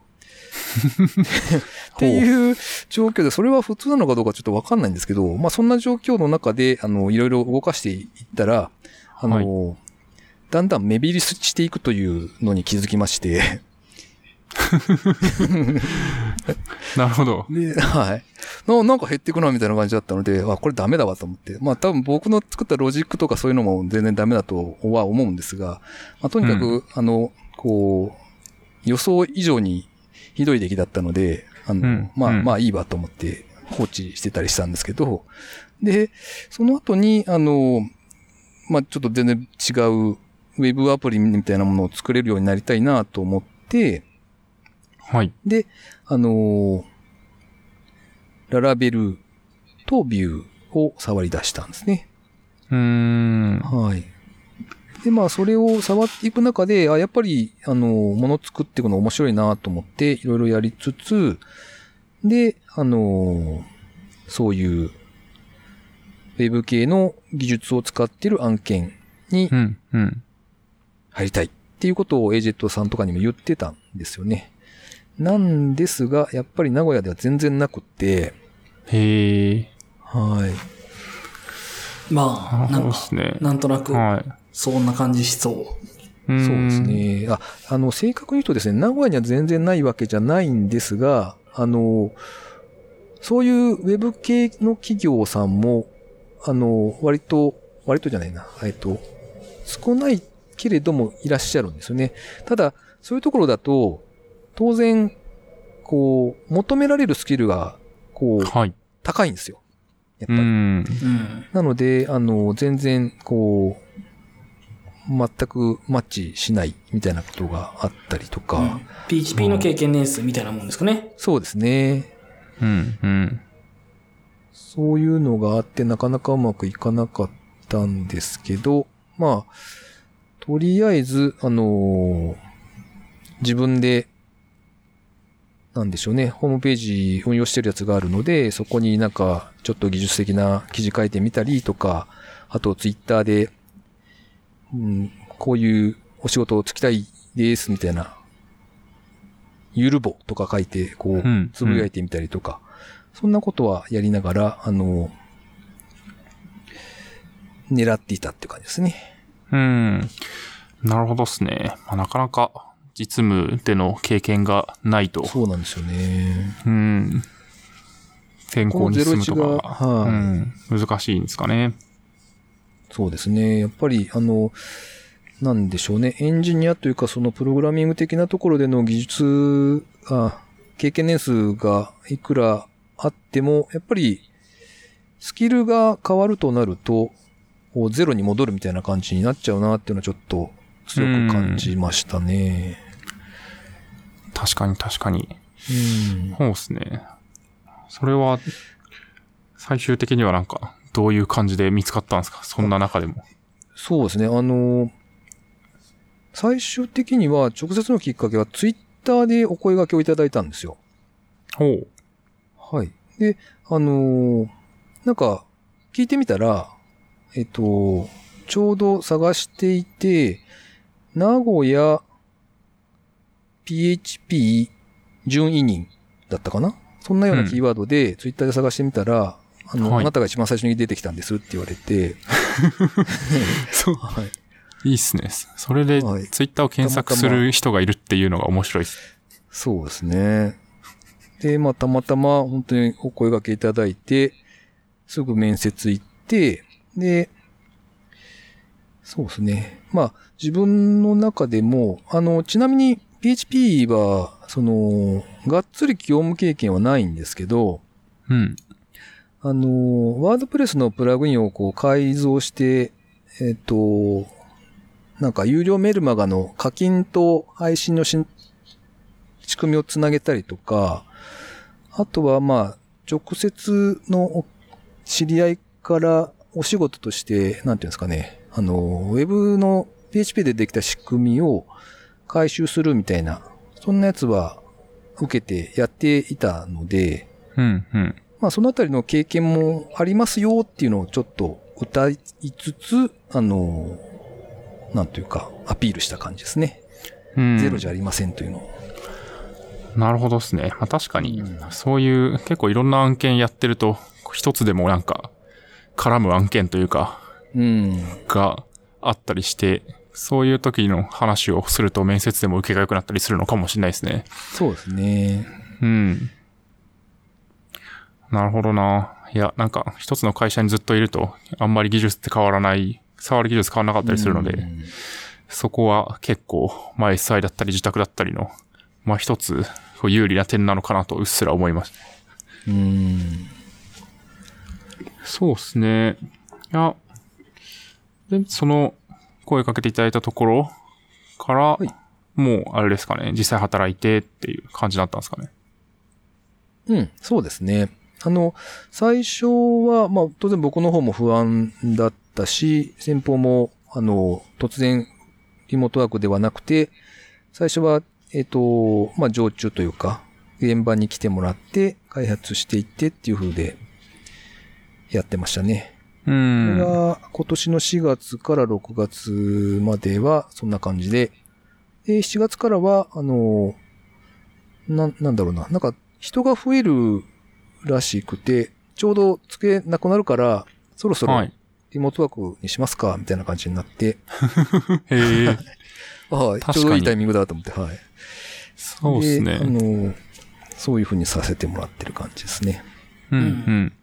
っていう状況で、それは普通なのかどうかちょっとわかんないんですけど、まあそんな状況の中で、いろいろ動かしていったら、はい、だんだん目減りしていくというのに気づきまして。なるほど。はい。なんか減ってくなみたいな感じだったので、あ、これダメだわと思って。まあ多分僕の作ったロジックとかそういうのも全然ダメだとは思うんですが、まあとにかく、うん、こう、予想以上にひどい出来だったので、うん、まあいいわと思って放置してたりしたんですけど、で、その後に、まあちょっと全然違うウェブアプリみたいなものを作れるようになりたいなと思って、はい。で、LaravelとVueを触り出したんですね。はい。で、まあ、それを触っていく中で、やっぱり、もの作っていくの面白いなと思って、いろいろやりつつ、で、そういう、ウェブ系の技術を使っている案件に入りたいっていうことをエージェントさんとかにも言ってたんですよね。なんですが、やっぱり名古屋では全然なくて。へー。はい。まあ、なんか、なんとなく、そんな感じしそう。そうですね。正確に言うとですね、名古屋には全然ないわけじゃないんですが、そういうウェブ系の企業さんも、割とじゃないな、少ないけれどもいらっしゃるんですよね。ただ、そういうところだと、当然、こう、求められるスキルが、こう、はい、高いんですよ。やっぱり。うんなので、全然、こう、全くマッチしないみたいなことがあったりとか。うん、PHP の経験年数みたいなもんですかね。そうですね。うん、うん。そういうのがあって、なかなかうまくいかなかったんですけど、まあ、とりあえず、自分で、なんでしょうね。ホームページ運用してるやつがあるので、そこになんかちょっと技術的な記事書いてみたりとか、あとツイッターで、うん、こういうお仕事をつきたいですみたいな、ゆるぼとか書いて、こう、つぶやいてみたりとか、そんなことはやりながら、狙っていたっていう感じですね。なるほどですね。まあ、なかなか、実務での経験がないと。そうなんですよね。うん。転校に進むとかが、難しいんですかね。そうですね。やっぱり、なんでしょうね。エンジニアというか、そのプログラミング的なところでの技術、経験年数がいくらあっても、やっぱり、スキルが変わるとなると、ゼロに戻るみたいな感じになっちゃうなっていうのはちょっと強く感じましたね。確かに。そうですね。それは、最終的にはなんか、どういう感じで見つかったんですか？そんな中でも。そうですね。最終的には直接のきっかけはツイッターでお声掛けをいただいたんですよ。ほう。はい。で、なんか、聞いてみたら、ちょうど探していて、名古屋 PHP 準委任だったかな？そんなようなキーワードでツイッターで探してみたら、はい、あなたが一番最初に出てきたんですって言われて。そう、はい。いいっすね。それでツイッターを検索する人がいるっていうのが面白いっす。そうですね。で、まあ、たまたま本当にお声掛けいただいて、すぐ面接行って、で、そうですね。まあ、自分の中でも、ちなみに PHP は、がっつり業務経験はないんですけど、うん。ワードプレスのプラグインをこう改造して、なんか有料メルマガの課金と配信の仕組みをつなげたりとか、あとはまあ直接の知り合いからお仕事として、なんていうんですかね、ウェブの PHP でできた仕組みを回収するみたいな、そんなやつは受けてやっていたので、うんうん、まあそのあたりの経験もありますよっていうのをちょっと歌いつつ、なんというかアピールした感じですね。うん、ゼロじゃありませんというのを。なるほどですね。まあ、確かにそういう結構いろんな案件やってると一つでもなんか絡む案件というか、うん、があったりして、そういう時の話をすると面接でも受けが良くなったりするのかもしれないですね。そうですね。うん。なるほどな。いや、なんか一つの会社にずっといるとあんまり技術って変わらない、触る技術変わらなかったりするので、うん、そこは結構前菜だったり自宅だったりの、まあ一つ有利な点なのかなとうっすら思います。そうですね。いや、で、その声かけていただいたところから、はい、もうあれですかね、実際働いてっていう感じだったんですかね。うん、そうですね。最初は、まあ、当然僕の方も不安だったし、先方も、突然、リモートワークではなくて、最初は、まあ、常駐というか、現場に来てもらって、開発していってっていう風で、やってましたね。これが、今年の4月から6月までは、そんな感じで、で、7月からは、なんだろうな、なんか、人が増えるらしくて、ちょうど机なくなるから、そろそろリモートワークにしますかみたいな感じになって。へえ。はい、ちょうどいいタイミングだと思って、はい。そうですね。そういう風にさせてもらってる感じですね。うんうん。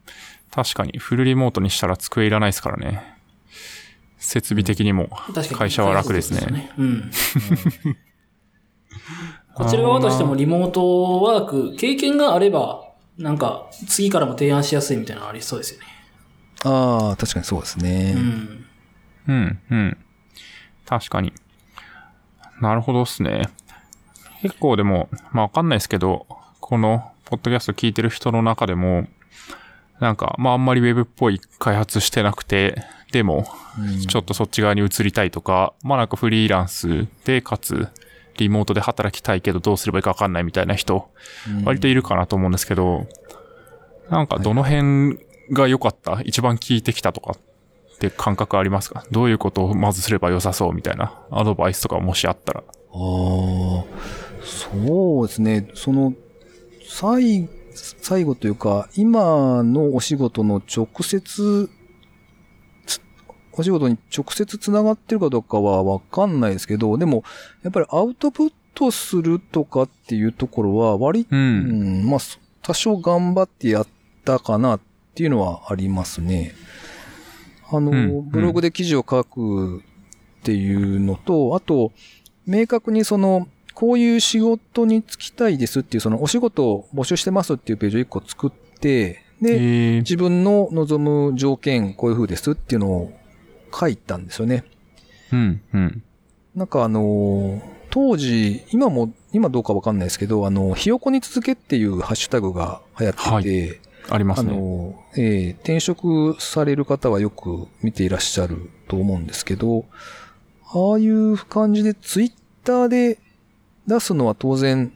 確かにフルリモートにしたら机いらないですからね。設備的にも会社は楽ですね。うん。こちら側としてもリモートワーク、経験があれば、なんか次からも提案しやすいみたいなのありそうですよね。ああ、確かにそうですね。うん。うん、うん。確かに。なるほどですね。結構でも、まあわかんないですけど、このポッドキャスト聞いてる人の中でも、なんか、まああんまりウェブっぽい開発してなくて、でも、ちょっとそっち側に移りたいとか、まあなんかフリーランスで、かつ、リモートで働きたいけどどうすればいいか分かんないみたいな人、割といるかなと思うんですけど、なんかどの辺が良かった、はい、一番効いてきたとかって感覚ありますか？どういうことをまずすれば良さそうみたいなアドバイスとかもしあったら。そうですね。その、最後というか、今のお仕事のお仕事に直接つながってるかどうかはわかんないですけど、でも、やっぱりアウトプットするとかっていうところはうん、まあ、多少頑張ってやったかなっていうのはありますね。ブログで記事を書くっていうのと、あと、明確にその、こういう仕事に就きたいですっていう、そのお仕事を募集してますっていうページを1個作って、で、自分の望む条件、こういう風ですっていうのを、書いたんですよね。うんうん。なんか当時、今どうかわかんないですけど、ひよこに続けっていうハッシュタグが流行ってて、はい、ありますね。転職される方はよく見ていらっしゃると思うんですけど、ああいう感じでツイッターで出すのは当然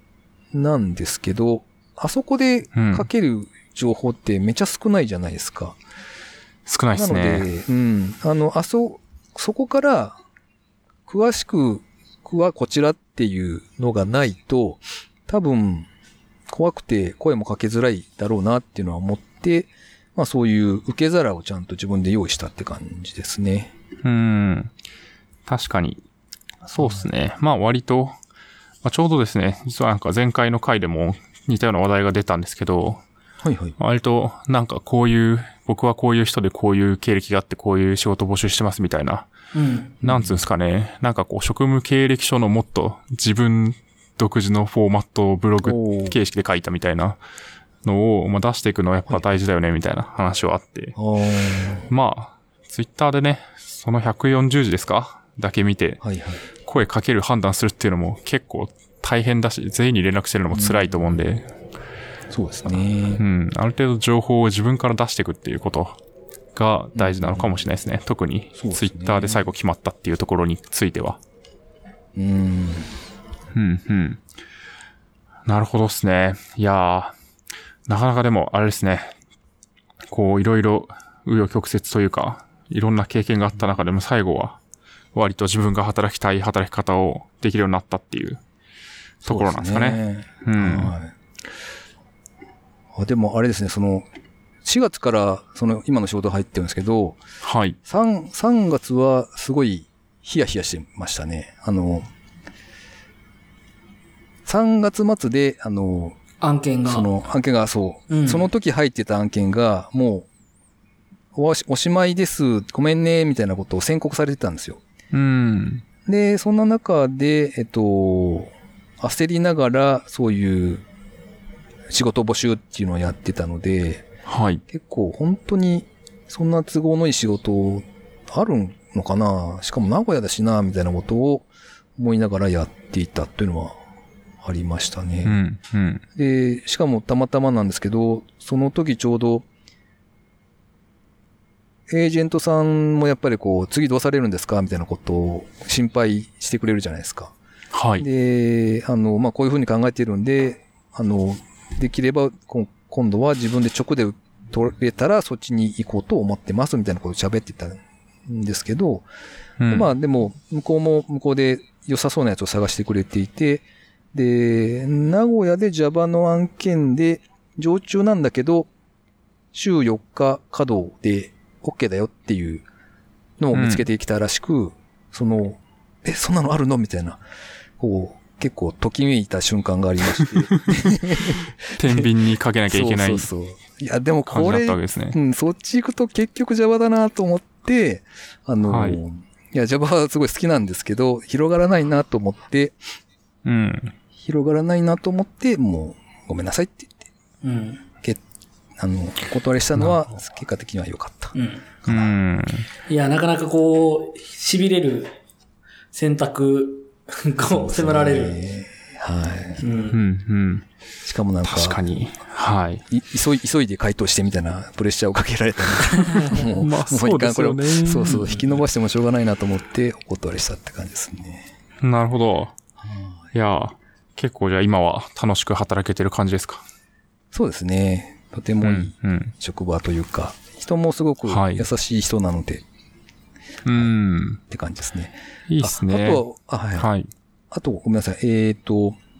なんですけど、あそこで書ける情報ってめちゃ少ないじゃないですか。うん、少ないですね。なので、うん。そこから、詳しくはこちらっていうのがないと、多分、怖くて声もかけづらいだろうなっていうのは思って、まあそういう受け皿をちゃんと自分で用意したって感じですね。確かに。そうですね。まあ割と、まあ、ちょうどですね、実はなんか前回の回でも似たような話題が出たんですけど、はいはい。割と、なんかこういう、僕はこういう人でこういう経歴があってこういう仕事募集してますみたいな。うん。なんつうんですかね。なんかこう、職務経歴書のもっと自分独自のフォーマットをブログ形式で書いたみたいなのを、まあ、出していくのはやっぱ大事だよねみたいな話はあって。はい、まあ、ツイッターでね、その140字ですかだけ見て、声かける判断するっていうのも結構大変だし、全員に連絡してるのも辛いと思うんで、そうですね。うん、ある程度情報を自分から出していくっていうことが大事なのかもしれないですね。うん、特にツイッターで最後決まったっていうところについては。うんうん。なるほどですね。いやー、なかなかでもあれですね。こういろいろ紆余曲折というか、いろんな経験があった中でも最後は割と自分が働きたい働き方をできるようになったっていうところなんですかね。うん。はいでもあれですね、その4月からその今の仕事入ってるんですけど、はい、3月はすごいヒヤヒヤしてましたね。3月末で案件がそう、うん、その時入ってた案件がもうおしまいですごめんねみたいなことを宣告されてたんですよ。うん、でそんな中で焦りながらそういう仕事募集っていうのをやってたので、はい、結構本当にそんな都合のいい仕事あるのかな、しかも名古屋だしなみたいなことを思いながらやっていたというのはありましたね。うんうん、でしかもたまたまなんですけど、その時ちょうどエージェントさんもやっぱりこう次どうされるんですかみたいなことを心配してくれるじゃないですか。はい、でまあ、こういうふうに考えているんでできれば今度は自分で直で取れたらそっちに行こうと思ってますみたいなことを喋ってたんですけど、うん、まあでも向こうも向こうで良さそうなやつを探してくれていて、で名古屋で Java の案件で常駐なんだけど週4日稼働で OK だよっていうのを見つけてきたらしく、うん、そんなのあるのみたいなこう結構ときめいた瞬間がありまして天秤にかけなきゃいけないそういやでもこれ、うん、そっち行くと結局 Java だなと思ってはい、いや Java はすごい好きなんですけど広がらないなと思ってもうごめんなさいって言って、うん、お断りしたのは結果的には良かったかな。うん、いやなかなかこう痺れる選択こう迫られる、ね、はい、うんうん、しかもなんか確かに、はい、急いで回答してみたいなプレッシャーをかけられたのもう、まあ、そうですよね。そうそう引き伸ばしてもしょうがないなと思ってお断りしたって感じですね。なるほど。いや結構じゃあ今は楽しく働けてる感じですか？そうですね。とてもいい職場というか、うんうん、人もすごく優しい人なので。はいうん。って感じですね。いいですね。あと、あと、ごめんなさい。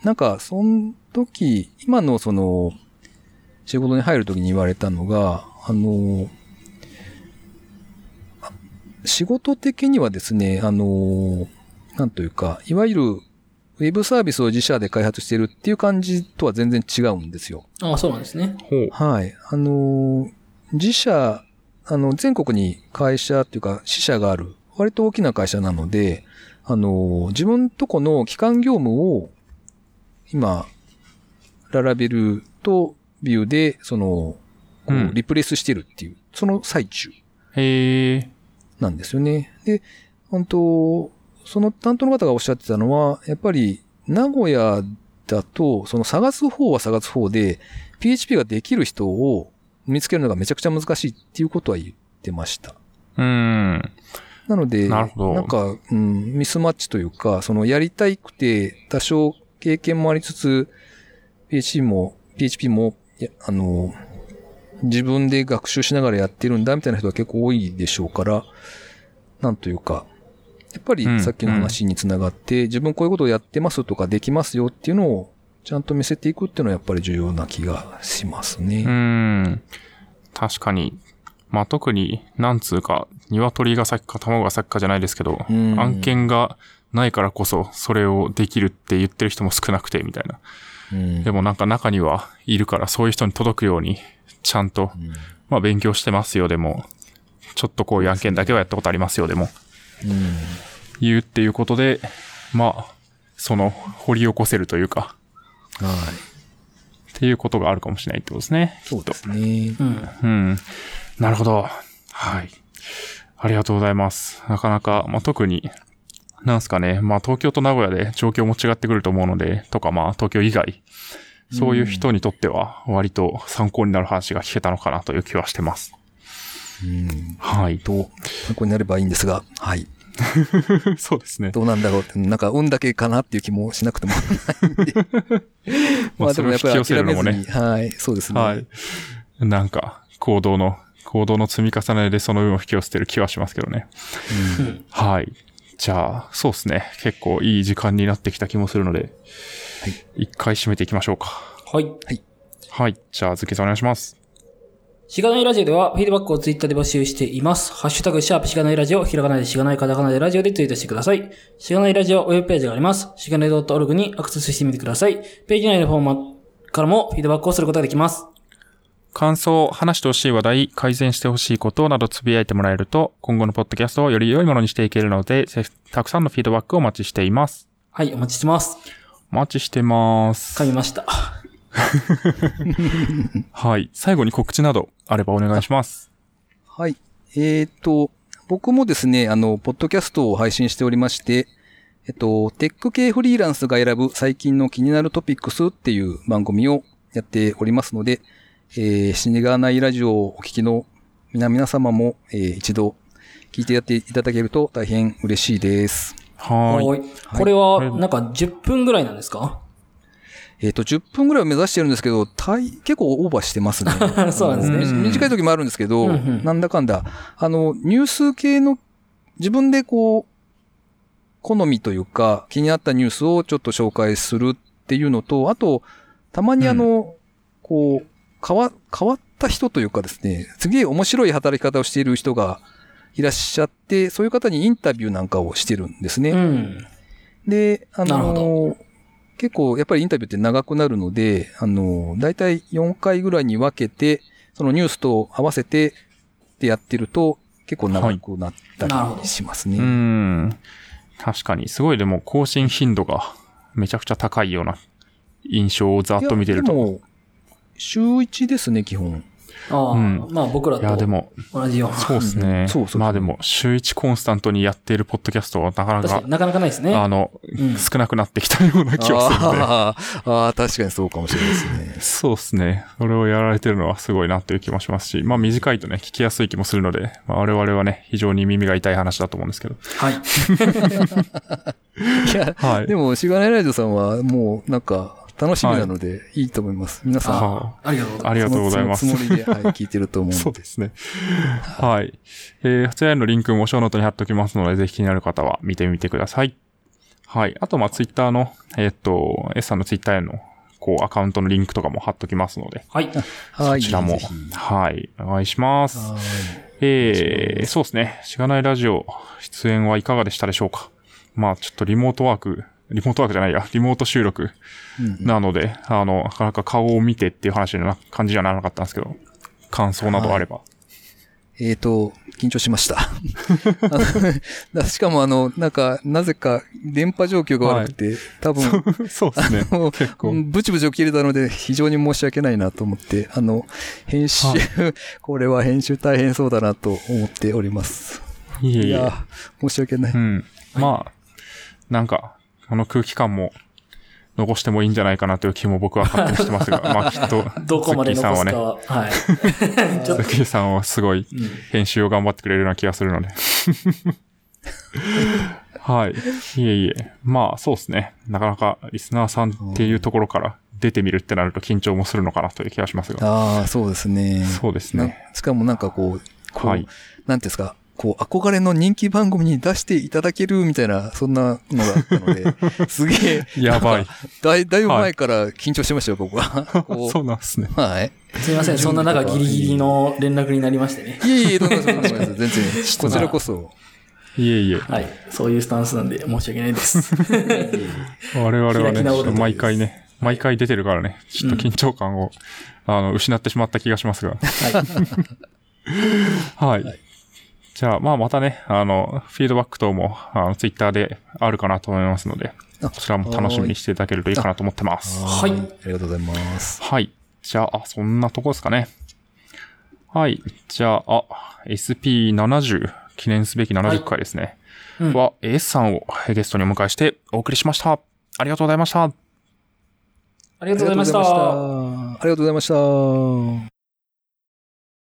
なんか、その時、今のその、仕事に入る時に言われたのが、仕事的にはですね、なんというか、いわゆる、ウェブサービスを自社で開発しているっていう感じとは全然違うんですよ。ああ、そうなんですね。はい。自社、全国に会社っていうか支社がある割と大きな会社なので、自分とこの基幹業務を今、LaravelとVueで、リプレイスしてるっていう、その最中。なんですよね。で、その担当の方がおっしゃってたのは、やっぱり名古屋だと、探す方は探す方で、PHP ができる人を見つけるのがめちゃくちゃ難しいっていうことは言ってました。なので、なんか、うん、ミスマッチというか、やりたいくて、多少経験もありつつ、PHP も、自分で学習しながらやってるんだみたいな人は結構多いでしょうから、なんというか、やっぱりさっきの話につながって、うんうん、自分こういうことをやってますとかできますよっていうのを、ちゃんと見せていくっていうのはやっぱり重要な気がしますね。確かに。まあ、特に、なんつうか、鶏が先か卵が先かじゃないですけど、案件がないからこそ、それをできるって言ってる人も少なくて、みたいな。でもなんか中にはいるから、そういう人に届くように、ちゃんと、まあ、勉強してますよでも、ちょっとこういう案件だけはやったことありますよでも、言うっていうことで、まあ、掘り起こせるというか、はい。っていうことがあるかもしれないってことですね。そうですね。うん。なるほど。はい。ありがとうございます。なかなか、まあ、特になんすかね、まあ東京と名古屋で状況も違ってくると思うので、とかまあ東京以外、そういう人にとっては割と参考になる話が聞けたのかなという気はしてます。はい。参考になればいいんですが、はい。そうですね。どうなんだろうって、なんか運だけかなっていう気もしなくてもないんで。まあでもやっぱり諦めずに、はい、そうですね。はい。なんか行動の積み重ねでその運を引き寄せてる気はしますけどね。うん、はい。じゃあ、そうですね。結構いい時間になってきた気もするので、はい、一回締めていきましょうか。はい。はい。はい。じゃあ、ズッキーさんお願いします。しがないラジオでは、フィードバックをツイッターで募集しています。ハッシュタグ、しがないラジオ、ひらがなでしがない、カタカナでラジオでツイートしてください。しがないラジオウェブページがあります。しがない .org にアクセスしてみてください。ページ内のフォーマットからもフィードバックをすることができます。感想、話してほしい話題、改善してほしいことなどつぶやいてもらえると、今後のポッドキャストをより良いものにしていけるので、たくさんのフィードバックをお待ちしています。はい、お待ちしてます。お待ちしてます。噛みました。はい、最後に告知などあればお願いします。はい、僕もですね、ポッドキャストを配信しておりまして、テック系フリーランスが選ぶ最近の気になるトピックスっていう番組をやっておりますので、しがないラジオをお聞きの皆様も、一度聞いてやっていただけると大変嬉しいです。はい。これは、なんか10分ぐらいなんですか？10分ぐらいを目指してるんですけど、結構オーバーしてますね。そうなんですね。短い時もあるんですけど、なんだかんだ、ニュース系の、自分でこう、好みというか、気になったニュースをちょっと紹介するっていうのと、あと、たまにこう、変わった人というかですね、すげえ面白い働き方をしている人がいらっしゃって、そういう方にインタビューなんかをしてるんですね。うん、で、結構やっぱりインタビューって長くなるので、だいたい4回ぐらいに分けて、そのニュースと合わせてってやってると結構長くなったりしますね。はい、確かに、すごいでも更新頻度がめちゃくちゃ高いような印象をざっと見てると。週1ですね、基本。まあ僕らと同じような。そうですね。そうまあでも、週1コンスタントにやっているポッドキャストはなかなかないですね。少なくなってきたような気がするので。確かにそうかもしれないですね。そうですね。それをやられてるのはすごいなという気もしますし、まあ短いとね、聞きやすい気もするので、まあ我々はね、非常に耳が痛い話だと思うんですけど。はい。いや、はい、でも、しがないラジオさんはもうなんか、楽しみなので、いいと思います。皆さん、ありがとうございます。そのつもりで、はい、聞いてると思うので。そうですね。はい。発売のリンクもショーノートに貼っておきますので、ぜひ気になる方は見てみてください。はい。あと、まあ、ツイッターの、S さんのツイッターへの、アカウントのリンクとかも貼っておきますので。はい。そちらも、はい。お願いします。そうですね。しがないラジオ、出演はいかがでしたでしょうか？まあ、ちょっとリモート収録なので、なかなか顔を見てっていう話の感じじゃなかったんですけど、感想などあれば。はい、緊張しました。しかもなぜか電波状況が悪くて、はい、多分、そうですね。結構。ブチブチ起きれたので、非常に申し訳ないなと思って、編集、はい、これは編集大変そうだなと思っております。いや、申し訳ない。うん。はい、まあ、なんか、この空気感も残してもいいんじゃないかなという気も僕は勝手にしてますが、まあきっと、どこまで残すかは、はい。ズッキーさんはすごい編集を頑張ってくれるような気がするので。はい。いえいえ。まあそうですね。なかなかリスナーさんっていうところから出てみるってなると緊張もするのかなという気がしますが。そうですね。そうですね。しかもなんかこう、はい、なんていうんですか。憧れの人気番組に出していただけるみたいな、そんなのがあったので、すげえ、やばい。だいぶ前から緊張してましたよ、僕は。そうなんですね。はい。すみません、そんな中ギリギリの連絡になりましてね。いえいえ、どんなことないです。全然。こちらこそ。いえいえ。はい。そういうスタンスなんで、申し訳ないです。我々はね、毎回出てるからね、ちょっと緊張感を、失ってしまった気がしますが。はい。はい。じゃあ、まあ、またね、フィードバック等も、ツイッターであるかなと思いますので、こちらも楽しみにしていただけるといいかなと思ってます。はい。ありがとうございます。はい。じゃあ、そんなとこですかね。はい。じゃあ、SP70、記念すべき70回ですね、はい、AS さんをゲストにお迎えしてお送りしました。ありがとうございました。ありがとうございました。ありがとうございました。